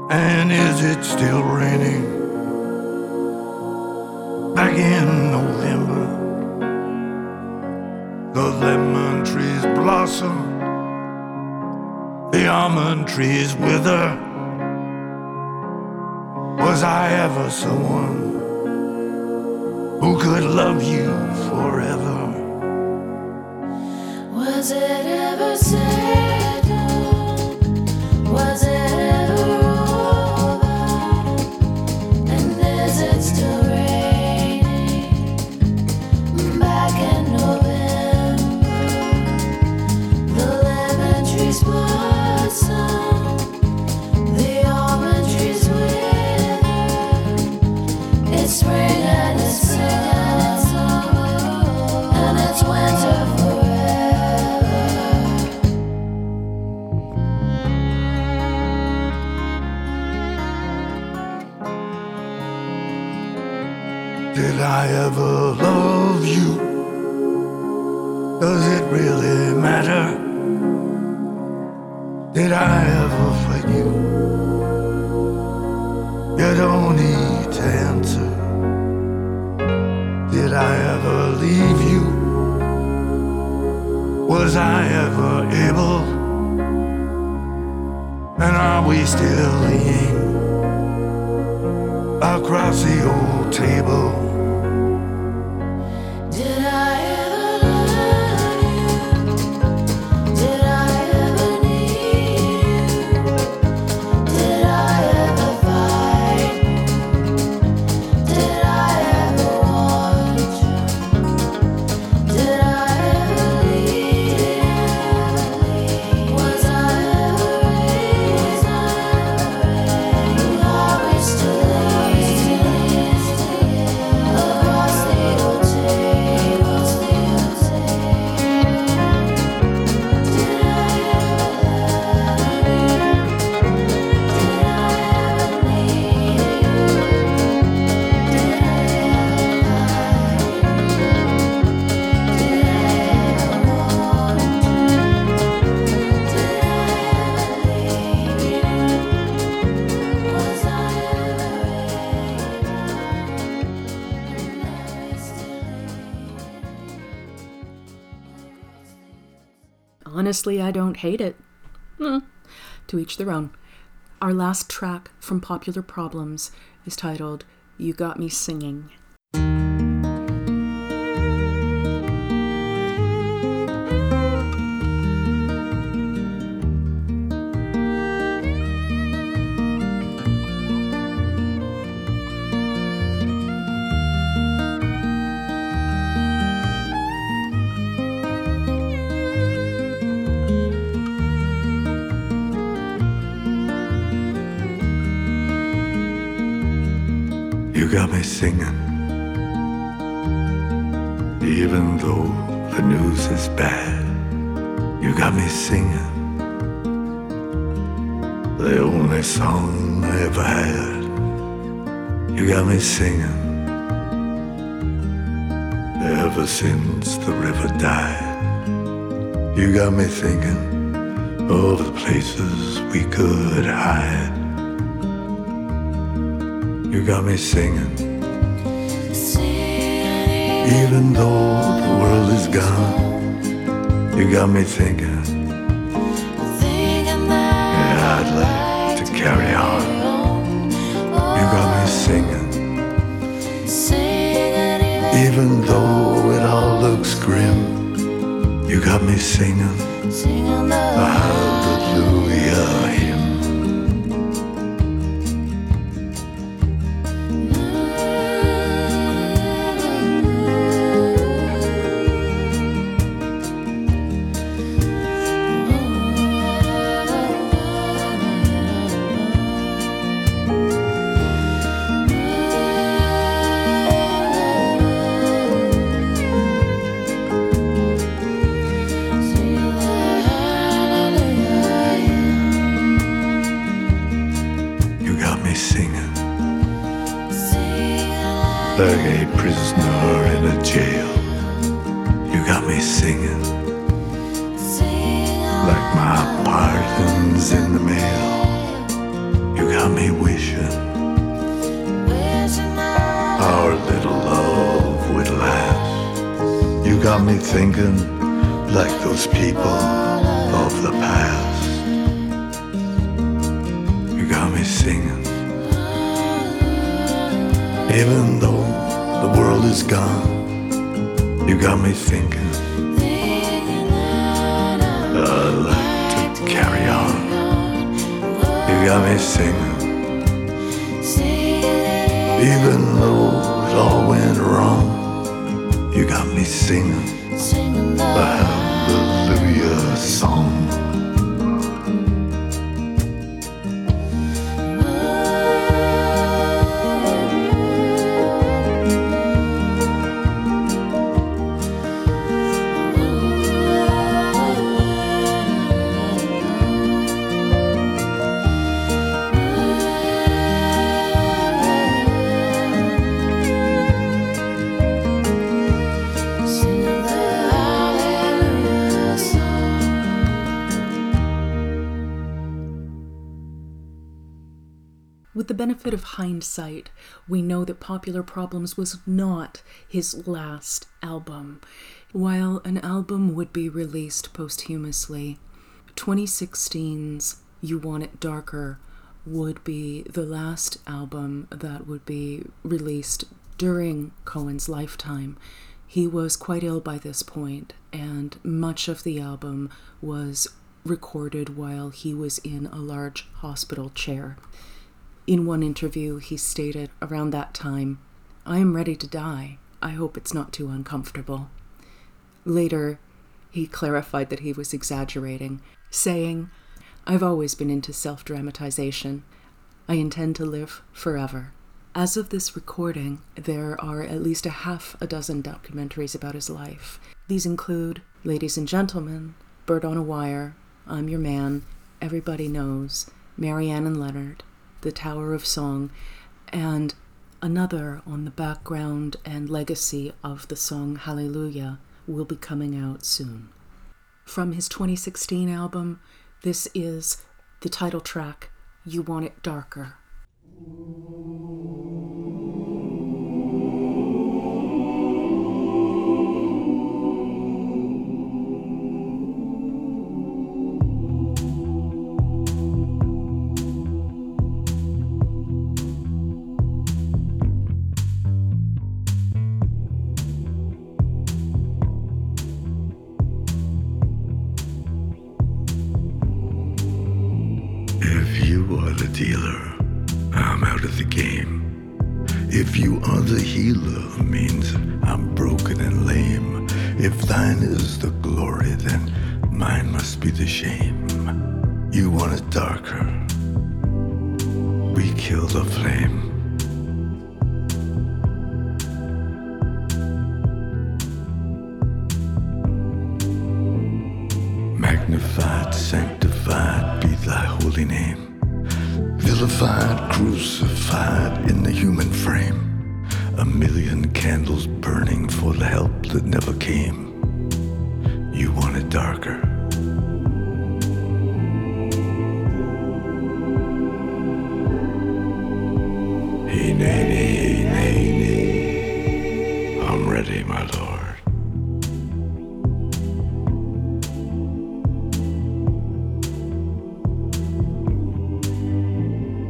And is it still raining? Back in November, the lemon trees blossom, the almond trees wither. Was I ever someone who could love you forever? Was it ever settled? Was it ever over? And is it still raining back in November? The lemon trees blossom. Did I ever love you? Does it really matter? Did I ever fight you? You don't need to answer. Did I ever leave you? Was I ever able? And are we still leaning across the old table? Honestly, I don't hate it. Mm. To each their own. Our last track from Popular Problems is titled You Got Me Singing. You got me singing, even though the news is bad. You got me singing, the only song I ever had. You got me singing, ever since the river died. You got me thinking of the places we could hide. You got me singing, even though the world is gone. You got me thinking, yeah, I'd like to carry on. You got me singing, even though it all looks grim. You got me singing the hallelujah hymn. You got me singing like my pardon's in the mail. You got me wishing our little love would last. You got me thinking like those people of the past. You got me singing even though the world is gone. You got me thinking I'd like to carry on. You got me singing even though it all went wrong. You got me singing the hallelujah song. Benefit of hindsight, we know that Popular Problems was not his last album, while an album would be released posthumously. twenty sixteen's You Want It Darker would be the last album that would be released during Cohen's lifetime. He was quite ill by this point, and much of the album was recorded while he was in a large hospital chair. In one interview, he stated around that time, "I am ready to die. I hope it's not too uncomfortable." Later, he clarified that he was exaggerating, saying, "I've always been into self-dramatization. I intend to live forever." As of this recording, there are at least a half a dozen documentaries about his life. These include Ladies and Gentlemen, Bird on a Wire, I'm Your Man, Everybody Knows, Marianne and Leonard, The Tower of Song, and another on the background and legacy of the song Hallelujah will be coming out soon. From his twenty sixteen album, this is the title track, You Want It Darker. Dealer, I'm out of the game. If you are the healer, means I'm broken and lame. If thine is the glory, then mine must be the shame. You want it darker. We kill the flame. Magnified, sanctified be thy holy name. Vilified, crucified in the human frame. A million candles burning for the help that never came. You want it darker. Hey, nay, nay, hey, nay, nay. I'm ready, my lord.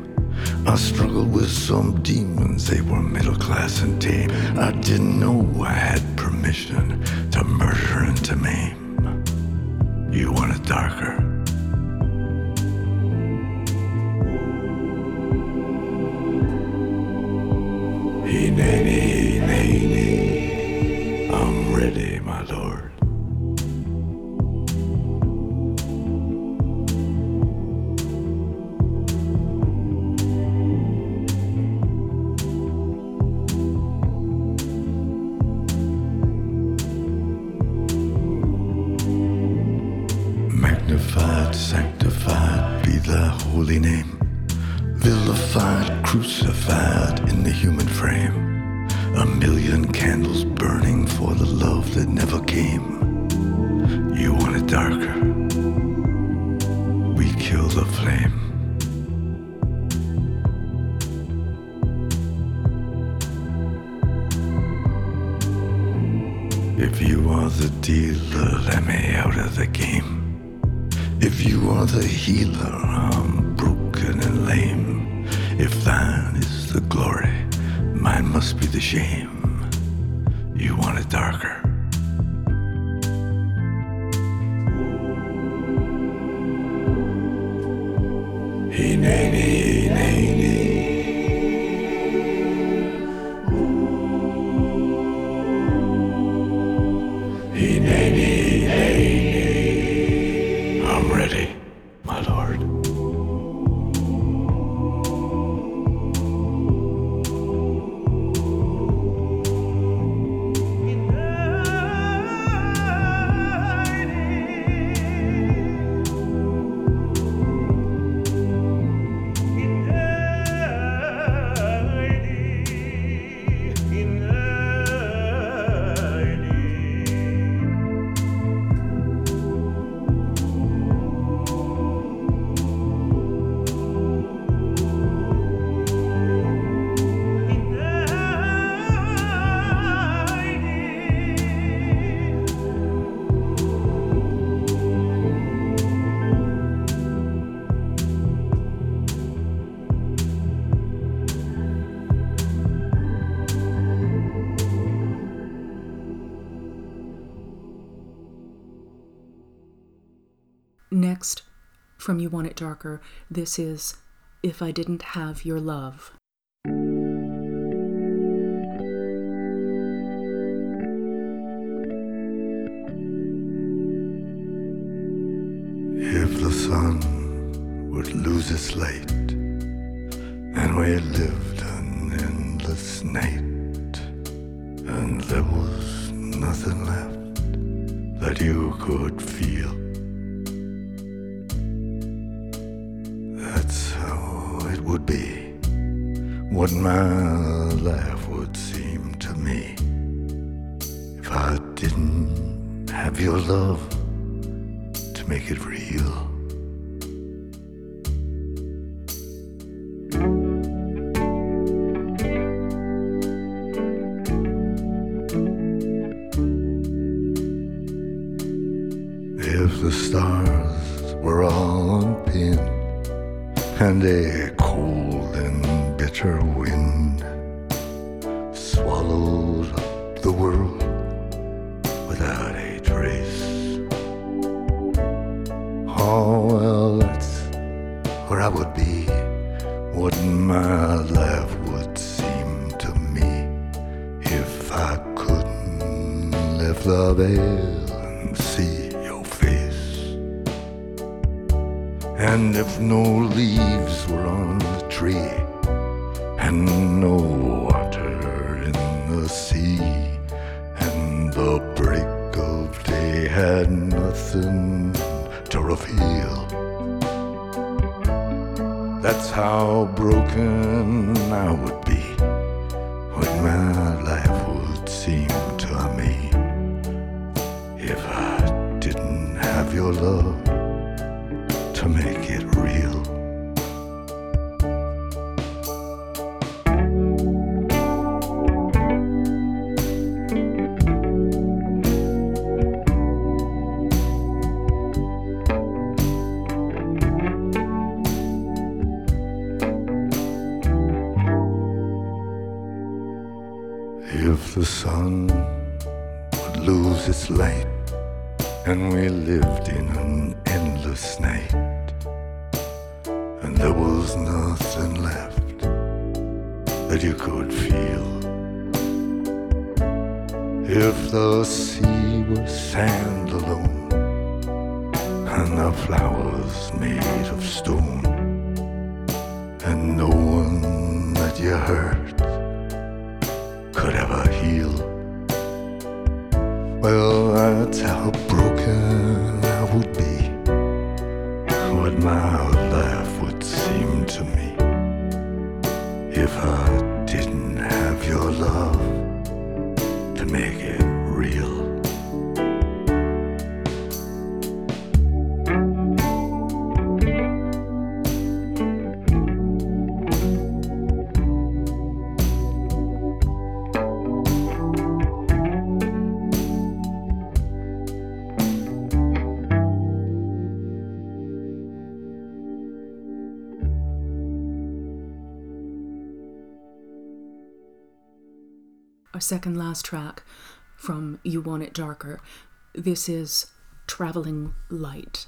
I struggled with some demons, they were middle class and tame. I didn't know I had permission to murder and to maim. You want it darker. Hey, nay, nay, nay, nay. I'm ready, my lord. Magnified, sanctified be thy holy name. Vilified, crucified in the human frame. A million candles burning for the love that never came. You want it darker. We kill the flame. If you are the dealer, let me out of the game. If you are the healer, I'm broken and lame. If thine is the glory, mine must be the shame. You want it darker. He nay, nay, nay, nay. Next, from You Want It Darker, this is If I Didn't Have Your Love. If the sun would lose its light, and we lived an endless night, and there was nothing left that you could feel. Would be what my life would seem to me if I didn't have your love to make it real. If the stars were all unpinned and a cold and bitter wind swallowed up the world without a trace. Oh, well, that's where I would be, what my life would seem to me if I couldn't lift the veil and see. And if no leaves were on the tree, and no water in the sea, and the break of day had nothing to reveal. That's how broken I would be, what my life would seem to me, if I didn't have your love to make it real. If the sun would lose its light and we lived in an endless night, and there was nothing left that you could feel. If the sea was sand alone, and the flowers made of stone, and no one that you hurt could ever heal. Well, that's how broken I would be, my life would seem to me if I didn't have your love to make it real. Second last track from You Want It Darker. This is Traveling Light.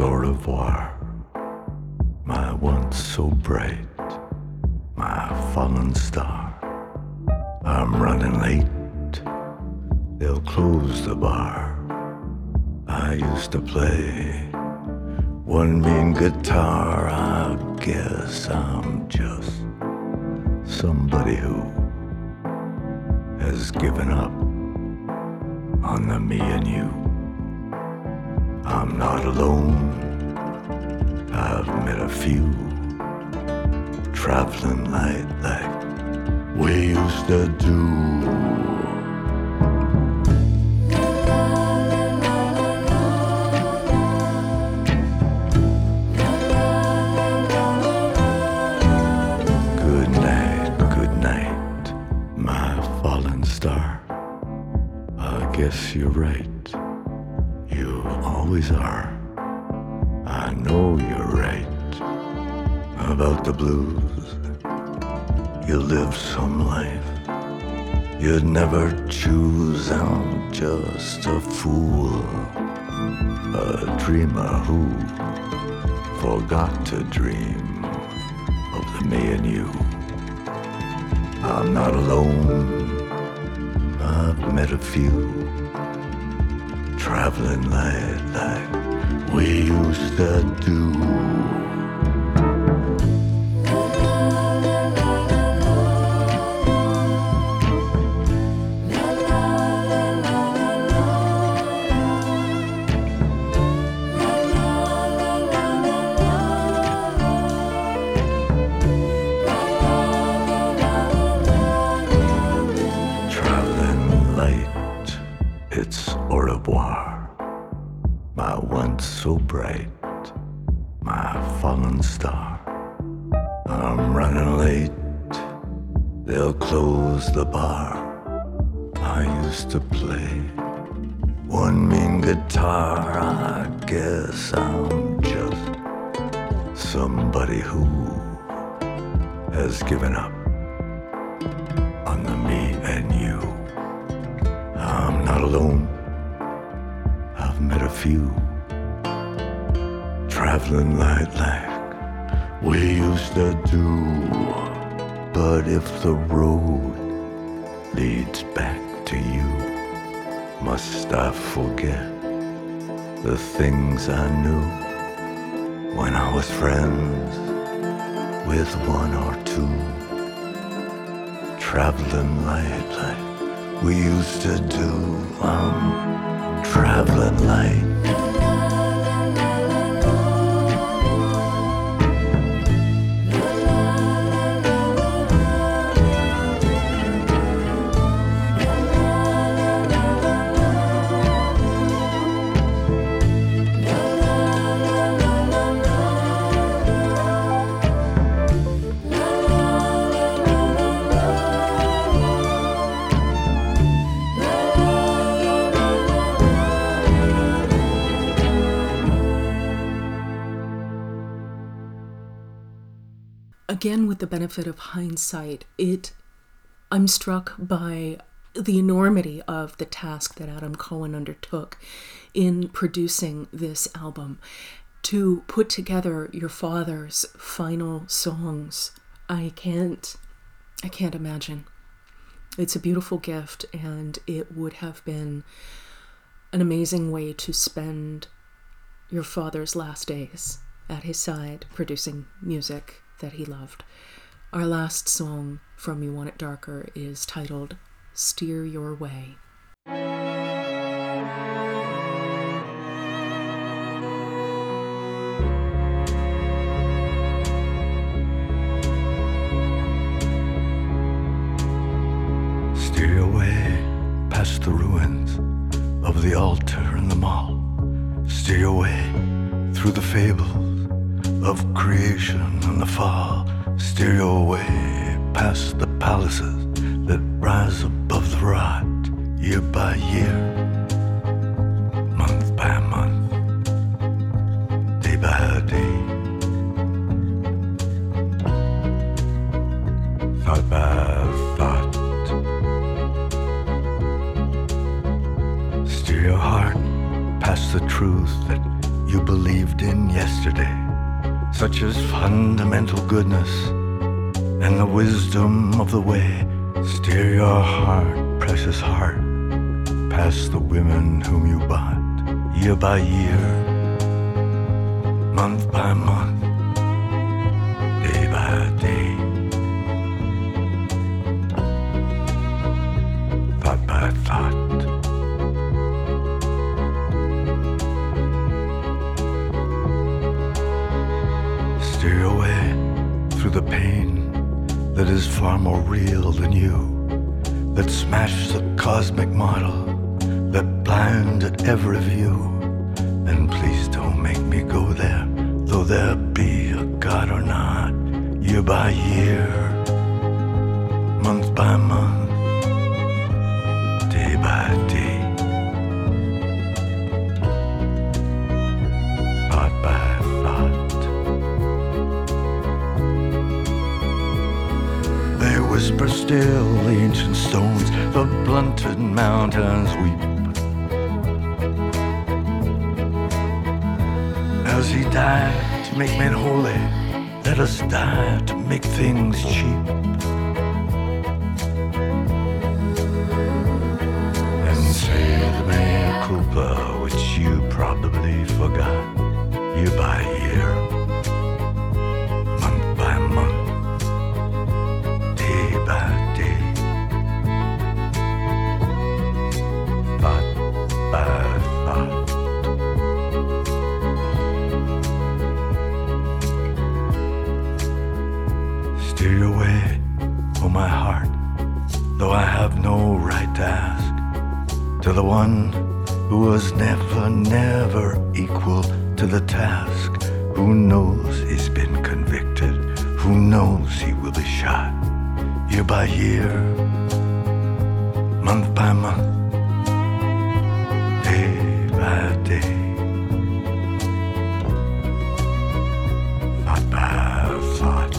Au revoir, my once so bright, my fallen star. I'm running late, they'll close the bar. I used to play one mean guitar. I guess I'm just somebody who has given up on the me and you. I'm not alone, I've met a few. Traveling light like we used to do. The blues, you live some life you'd never choose. I'm just a fool, a dreamer who forgot to dream of the me and you. I'm not alone, I've met a few. Traveling light like we used to do. Given up on the me and you. I'm not alone, I've met a few. Traveling light like we used to do. But if the road leads back to you, must I forget the things I knew when I was friends with one or two? Traveling light like we used to do. I'm traveling light. again, with the benefit of hindsight, it I'm struck by the enormity of the task that Adam Cohen undertook in producing this album. To put together your father's final songs, I can't, I can't imagine. It's a beautiful gift, and it would have been an amazing way to spend your father's last days at his side, producing music that he loved. Our last song from You Want It Darker is titled Steer Your Way. Steer your way past the ruins of the altar and the mall. Steer your way through the fables of creation and the fall. Steer your way past the palaces that rise above the rot, year by year, month by month, day by day, thought by thought. Steer your heart past the truth that you believed in yesterday, such as fundamental goodness and the wisdom of the way. Steer your heart, precious heart, past the women whom you bought, year by year, month by month, day by day, thought by thought. Steer your way through the pain that is far more real than you, that smashed the cosmic model, that blinded every view. And please don't make me go there, though there be a God or not, year by year, month by month, day by day, thought by thought. Whisper still the ancient stones, the blunted mountains weep. As he died to make men holy, let us die to make things cheap. And say the mea culpa, which you probably forgot, year by year. To the one who was never, never equal to the task, who knows he's been convicted, who knows he will be shot, year by year, month by month, day by day, thought by thought.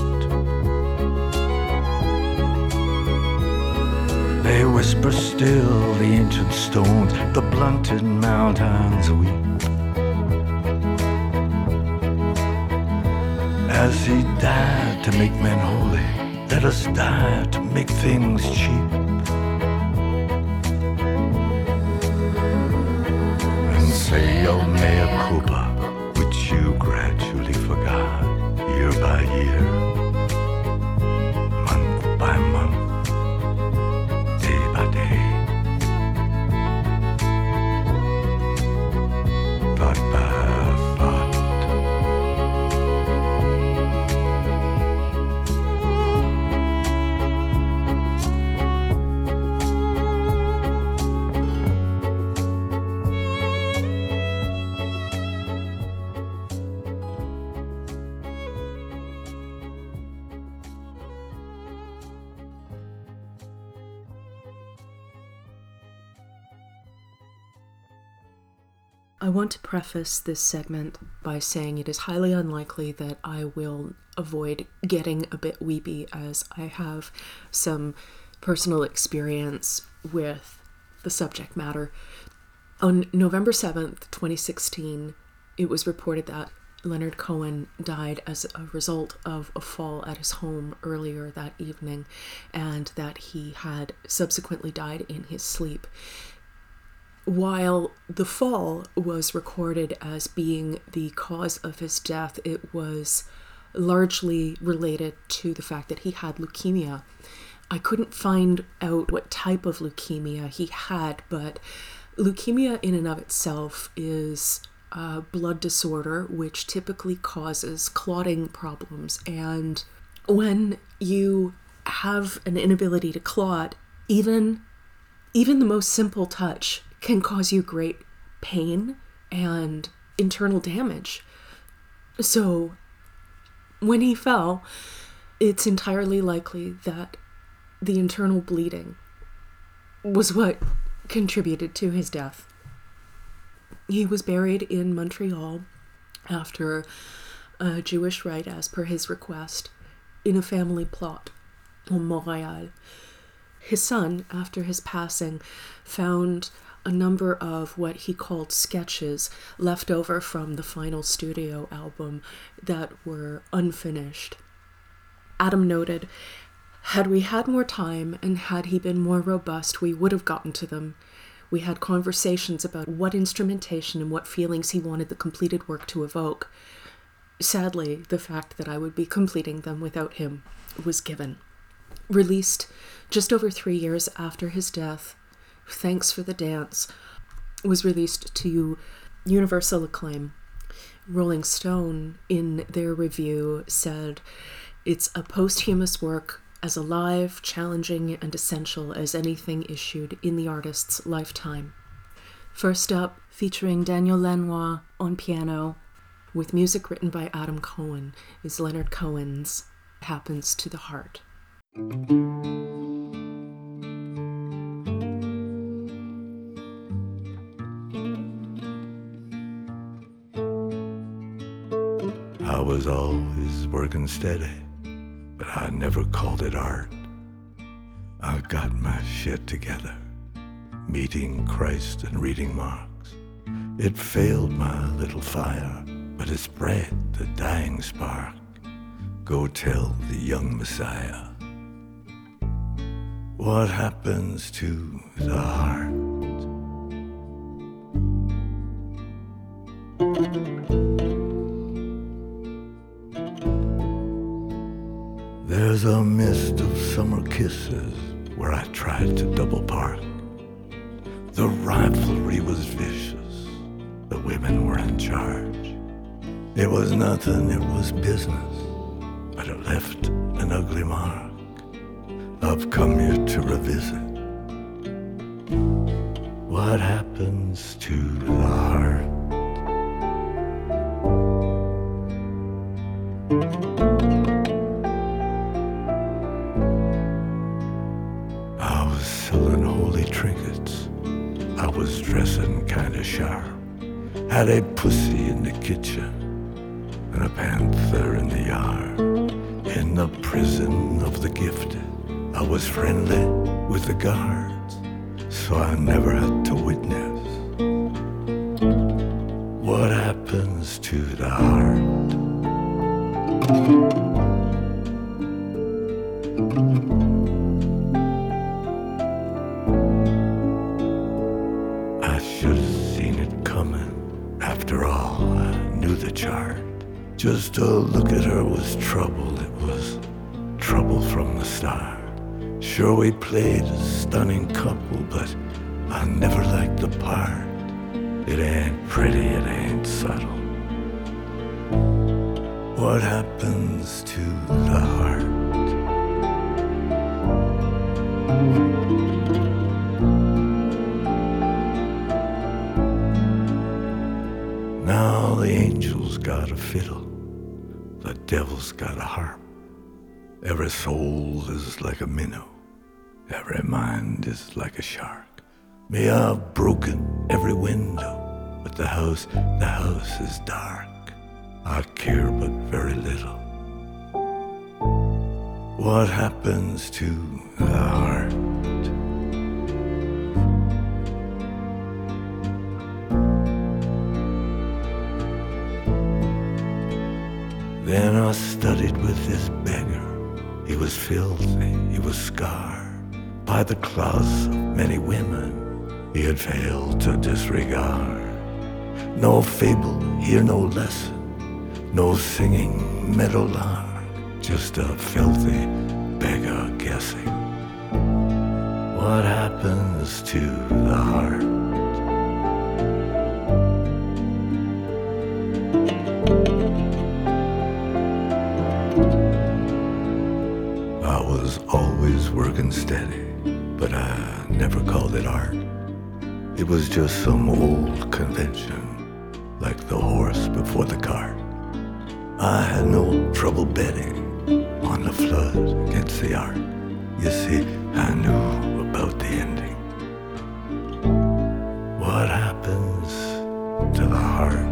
They whisper still the ancient stones, the blunted mountains weep. As he died to make men holy, let us die to make things cheap. And say your mea culpa, which you gradually forgot, year by year, month by month, day by day, thought by thought. I want to preface this segment by saying it is highly unlikely that I will avoid getting a bit weepy, as I have some personal experience with the subject matter. On November seventh, twenty sixteen, it was reported that Leonard Cohen died as a result of a fall at his home earlier that evening, and that he had subsequently died in his sleep. While the fall was recorded as being the cause of his death, it was largely related to the fact that he had leukemia. I couldn't find out what type of leukemia he had, but leukemia in and of itself is a blood disorder which typically causes clotting problems. And when you have an inability to clot, even, even the most simple touch can cause you great pain and internal damage. So when he fell, it's entirely likely that the internal bleeding was what contributed to his death. He was buried in Montreal after a Jewish rite, as per his request, in a family plot in Montreal. His son, after his passing, found a number of what he called sketches left over from the final studio album that were unfinished. Adam noted, "Had we had more time and had he been more robust, we would have gotten to them. We had conversations about what instrumentation and what feelings he wanted the completed work to evoke. Sadly, the fact that I would be completing them without him was given." Released just over three years after his death, Thanks for the Dance was released to universal acclaim. Rolling Stone, in their review, said, "It's a posthumous work as alive, challenging, and essential as anything issued in the artist's lifetime." First up, featuring Daniel Lanois on piano, with music written by Adam Cohen, is Leonard Cohen's Happens to the Heart. I was always working steady, but I never called it art. I got my shit together, meeting Christ and reading Marx. It failed my little fire, but it spread the dying spark. Go tell the young Messiah what happens to the heart. There's a mist of summer kisses where I tried to double park. The rivalry was vicious. The women were in charge. It was nothing, it was business, but it left an ugly mark. I've come here to revisit what happens to the heart. Had a pussy in the kitchen and a panther in the yard. In the prison of the gifted, I was friendly with the guards, so I never had to witness what happens to the heart. Just a look at her was trouble, it was trouble from the start. Sure, we played a stunning couple, but I never liked the part. It ain't pretty, it ain't subtle. What happens to the heart? Now the angel's got a fiddle, the devil's got a harp. Every soul is like a minnow, every mind is like a shark. Me, I've broken every window, But the house, the house is dark. I care but very little. What happens to the heart? Then I studied with this beggar. He was filthy, he was scarred by the cloths of many women he had failed to disregard. No fable, hear no lesson, no singing meadowlark, just a filthy beggar guessing. What happens to the heart? I was always working steady, but I never called it art. It was just some old convention, like the horse before the cart. I had no trouble betting on the flood against the ark. You see, I knew about the ending. What happens to the heart?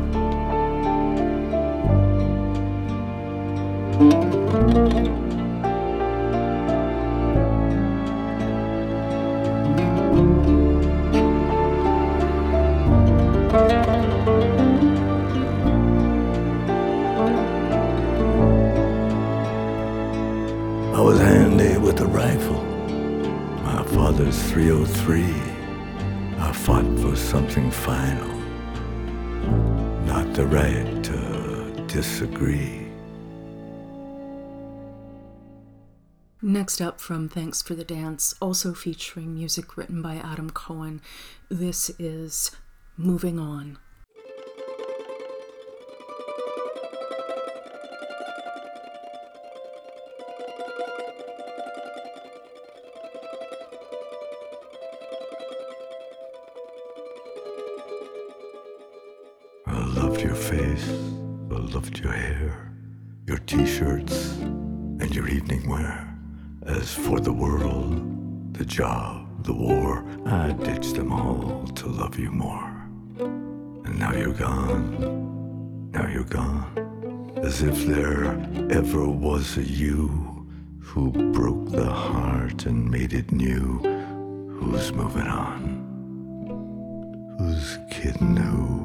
I was handy with a rifle, my father's three oh three. I fought for something final, not the right to disagree. Next up from Thanks for the Dance, also featuring music written by Adam Cohen, this is Moving On. Face, I loved your hair, your t-shirts, and your evening wear. As for the world, the job, the war, I ditched them all to love you more. And now you're gone, now you're gone, as if there ever was a you who broke the heart and made it new. Who's moving on? Who's kidding who?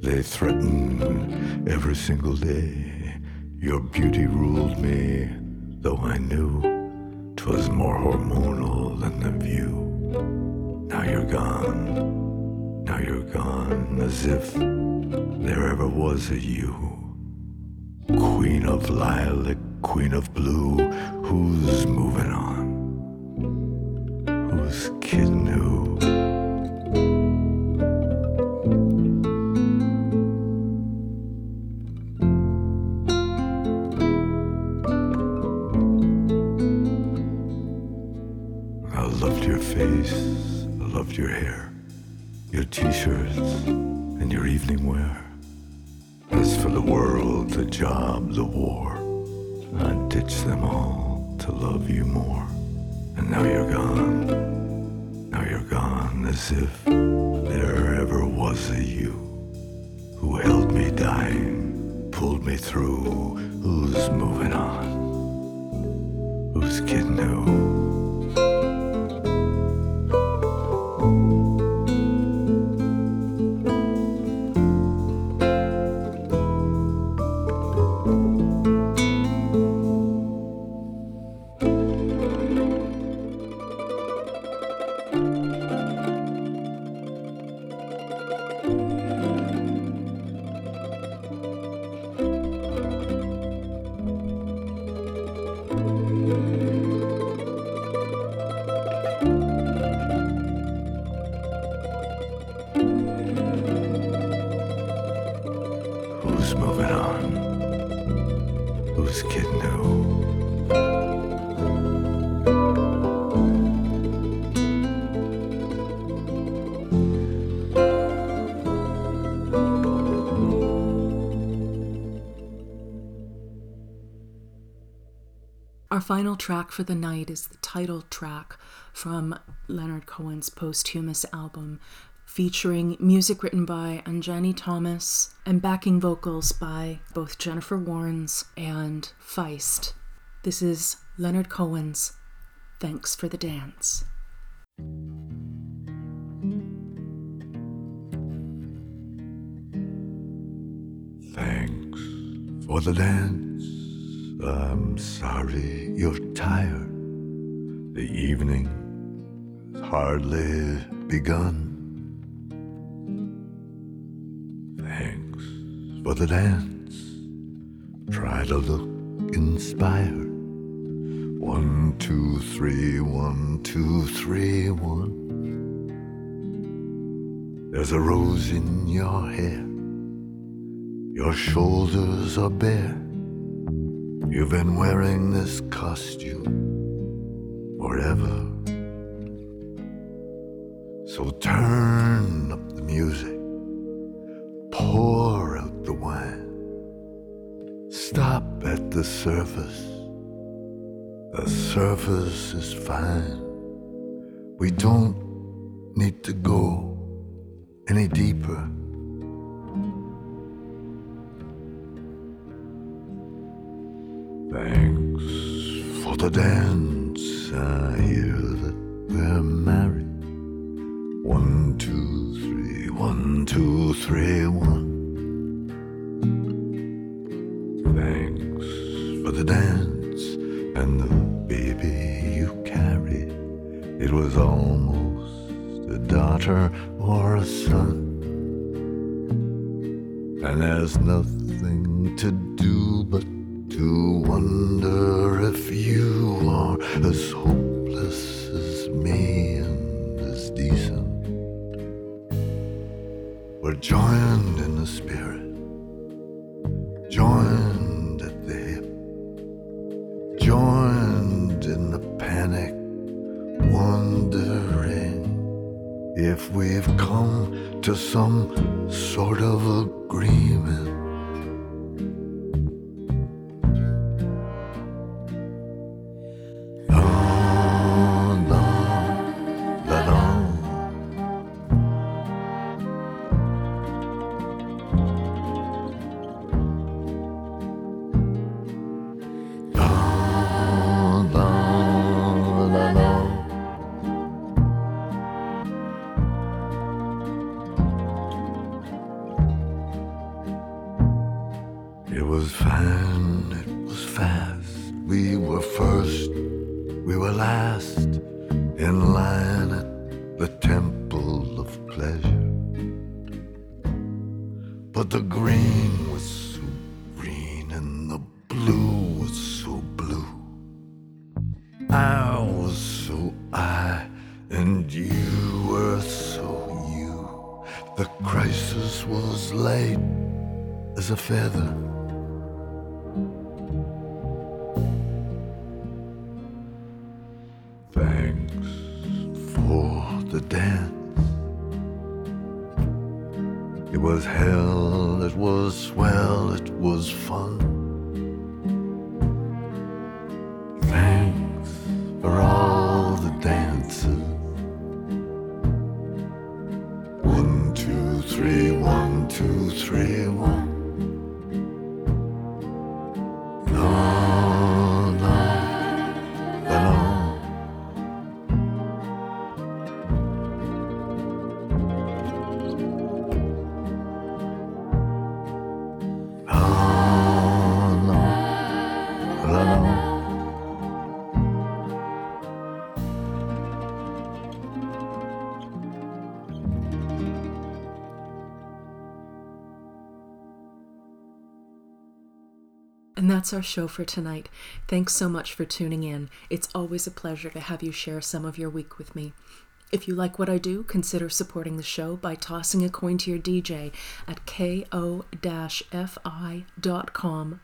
They threatened every single day. Your beauty ruled me, though I knew 'twas more hormonal than the view. Now you're gone, now you're gone, as if there ever was a you. Queen of lilac, queen of blue, who's moving on? Who's kidding who? Your hair, your t-shirts, and your evening wear. As for the world, the job, the war, I ditched them all to love you more. And now you're gone, now you're gone, as if there ever was a you who held me dying, pulled me through. Who's moving on? Who's kidding who? Our final track for the night is the title track from Leonard Cohen's posthumous album, featuring music written by Anjani Thomas and backing vocals by both Jennifer Warren's and Feist. This is Leonard Cohen's Thanks for the Dance. Thanks for the dance. I'm sorry you're tired. The evening has hardly begun. Thanks for the dance. Try to look inspired. One, two, three, one, two, three, one. There's a rose in your hair. Your shoulders are bare. You've been wearing this costume forever. So turn up the music. Pour out the wine. Stop at the surface. The surface is fine. We don't need to go any deeper. Thanks for the dance. I hear that we're married. One, two, three, one, two, three, one. Thanks for the dance and the baby you carried. It was almost a daughter or a son. And there's nothing to do but to wonder if you are as hopeless as me and as decent. We're joined in the spirit, joined at the hip, joined in the panic, wondering if we've come to some sort of agreement. And that's our show for tonight. Thanks so much for tuning in. It's always a pleasure to have you share some of your week with me. If you like what I do, consider supporting the show by tossing a coin to your D J at ko-fi.com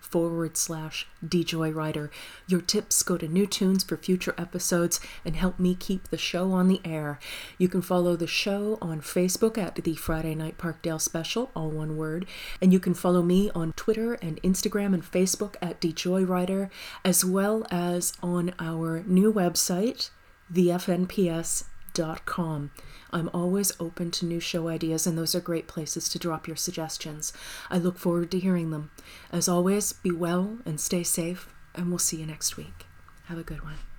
forward slash DJoyrider. Your tips go to new tunes for future episodes and help me keep the show on the air. You can follow the show on Facebook at the Friday Night Parkdale Special, all one word. And you can follow me on Twitter and Instagram and Facebook at DJoyrider, as well as on our new website, the f n p s dot com. I'm always open to new show ideas, and those are great places to drop your suggestions. I look forward to hearing them. As always, be well and stay safe, and we'll see you next week. Have a good one.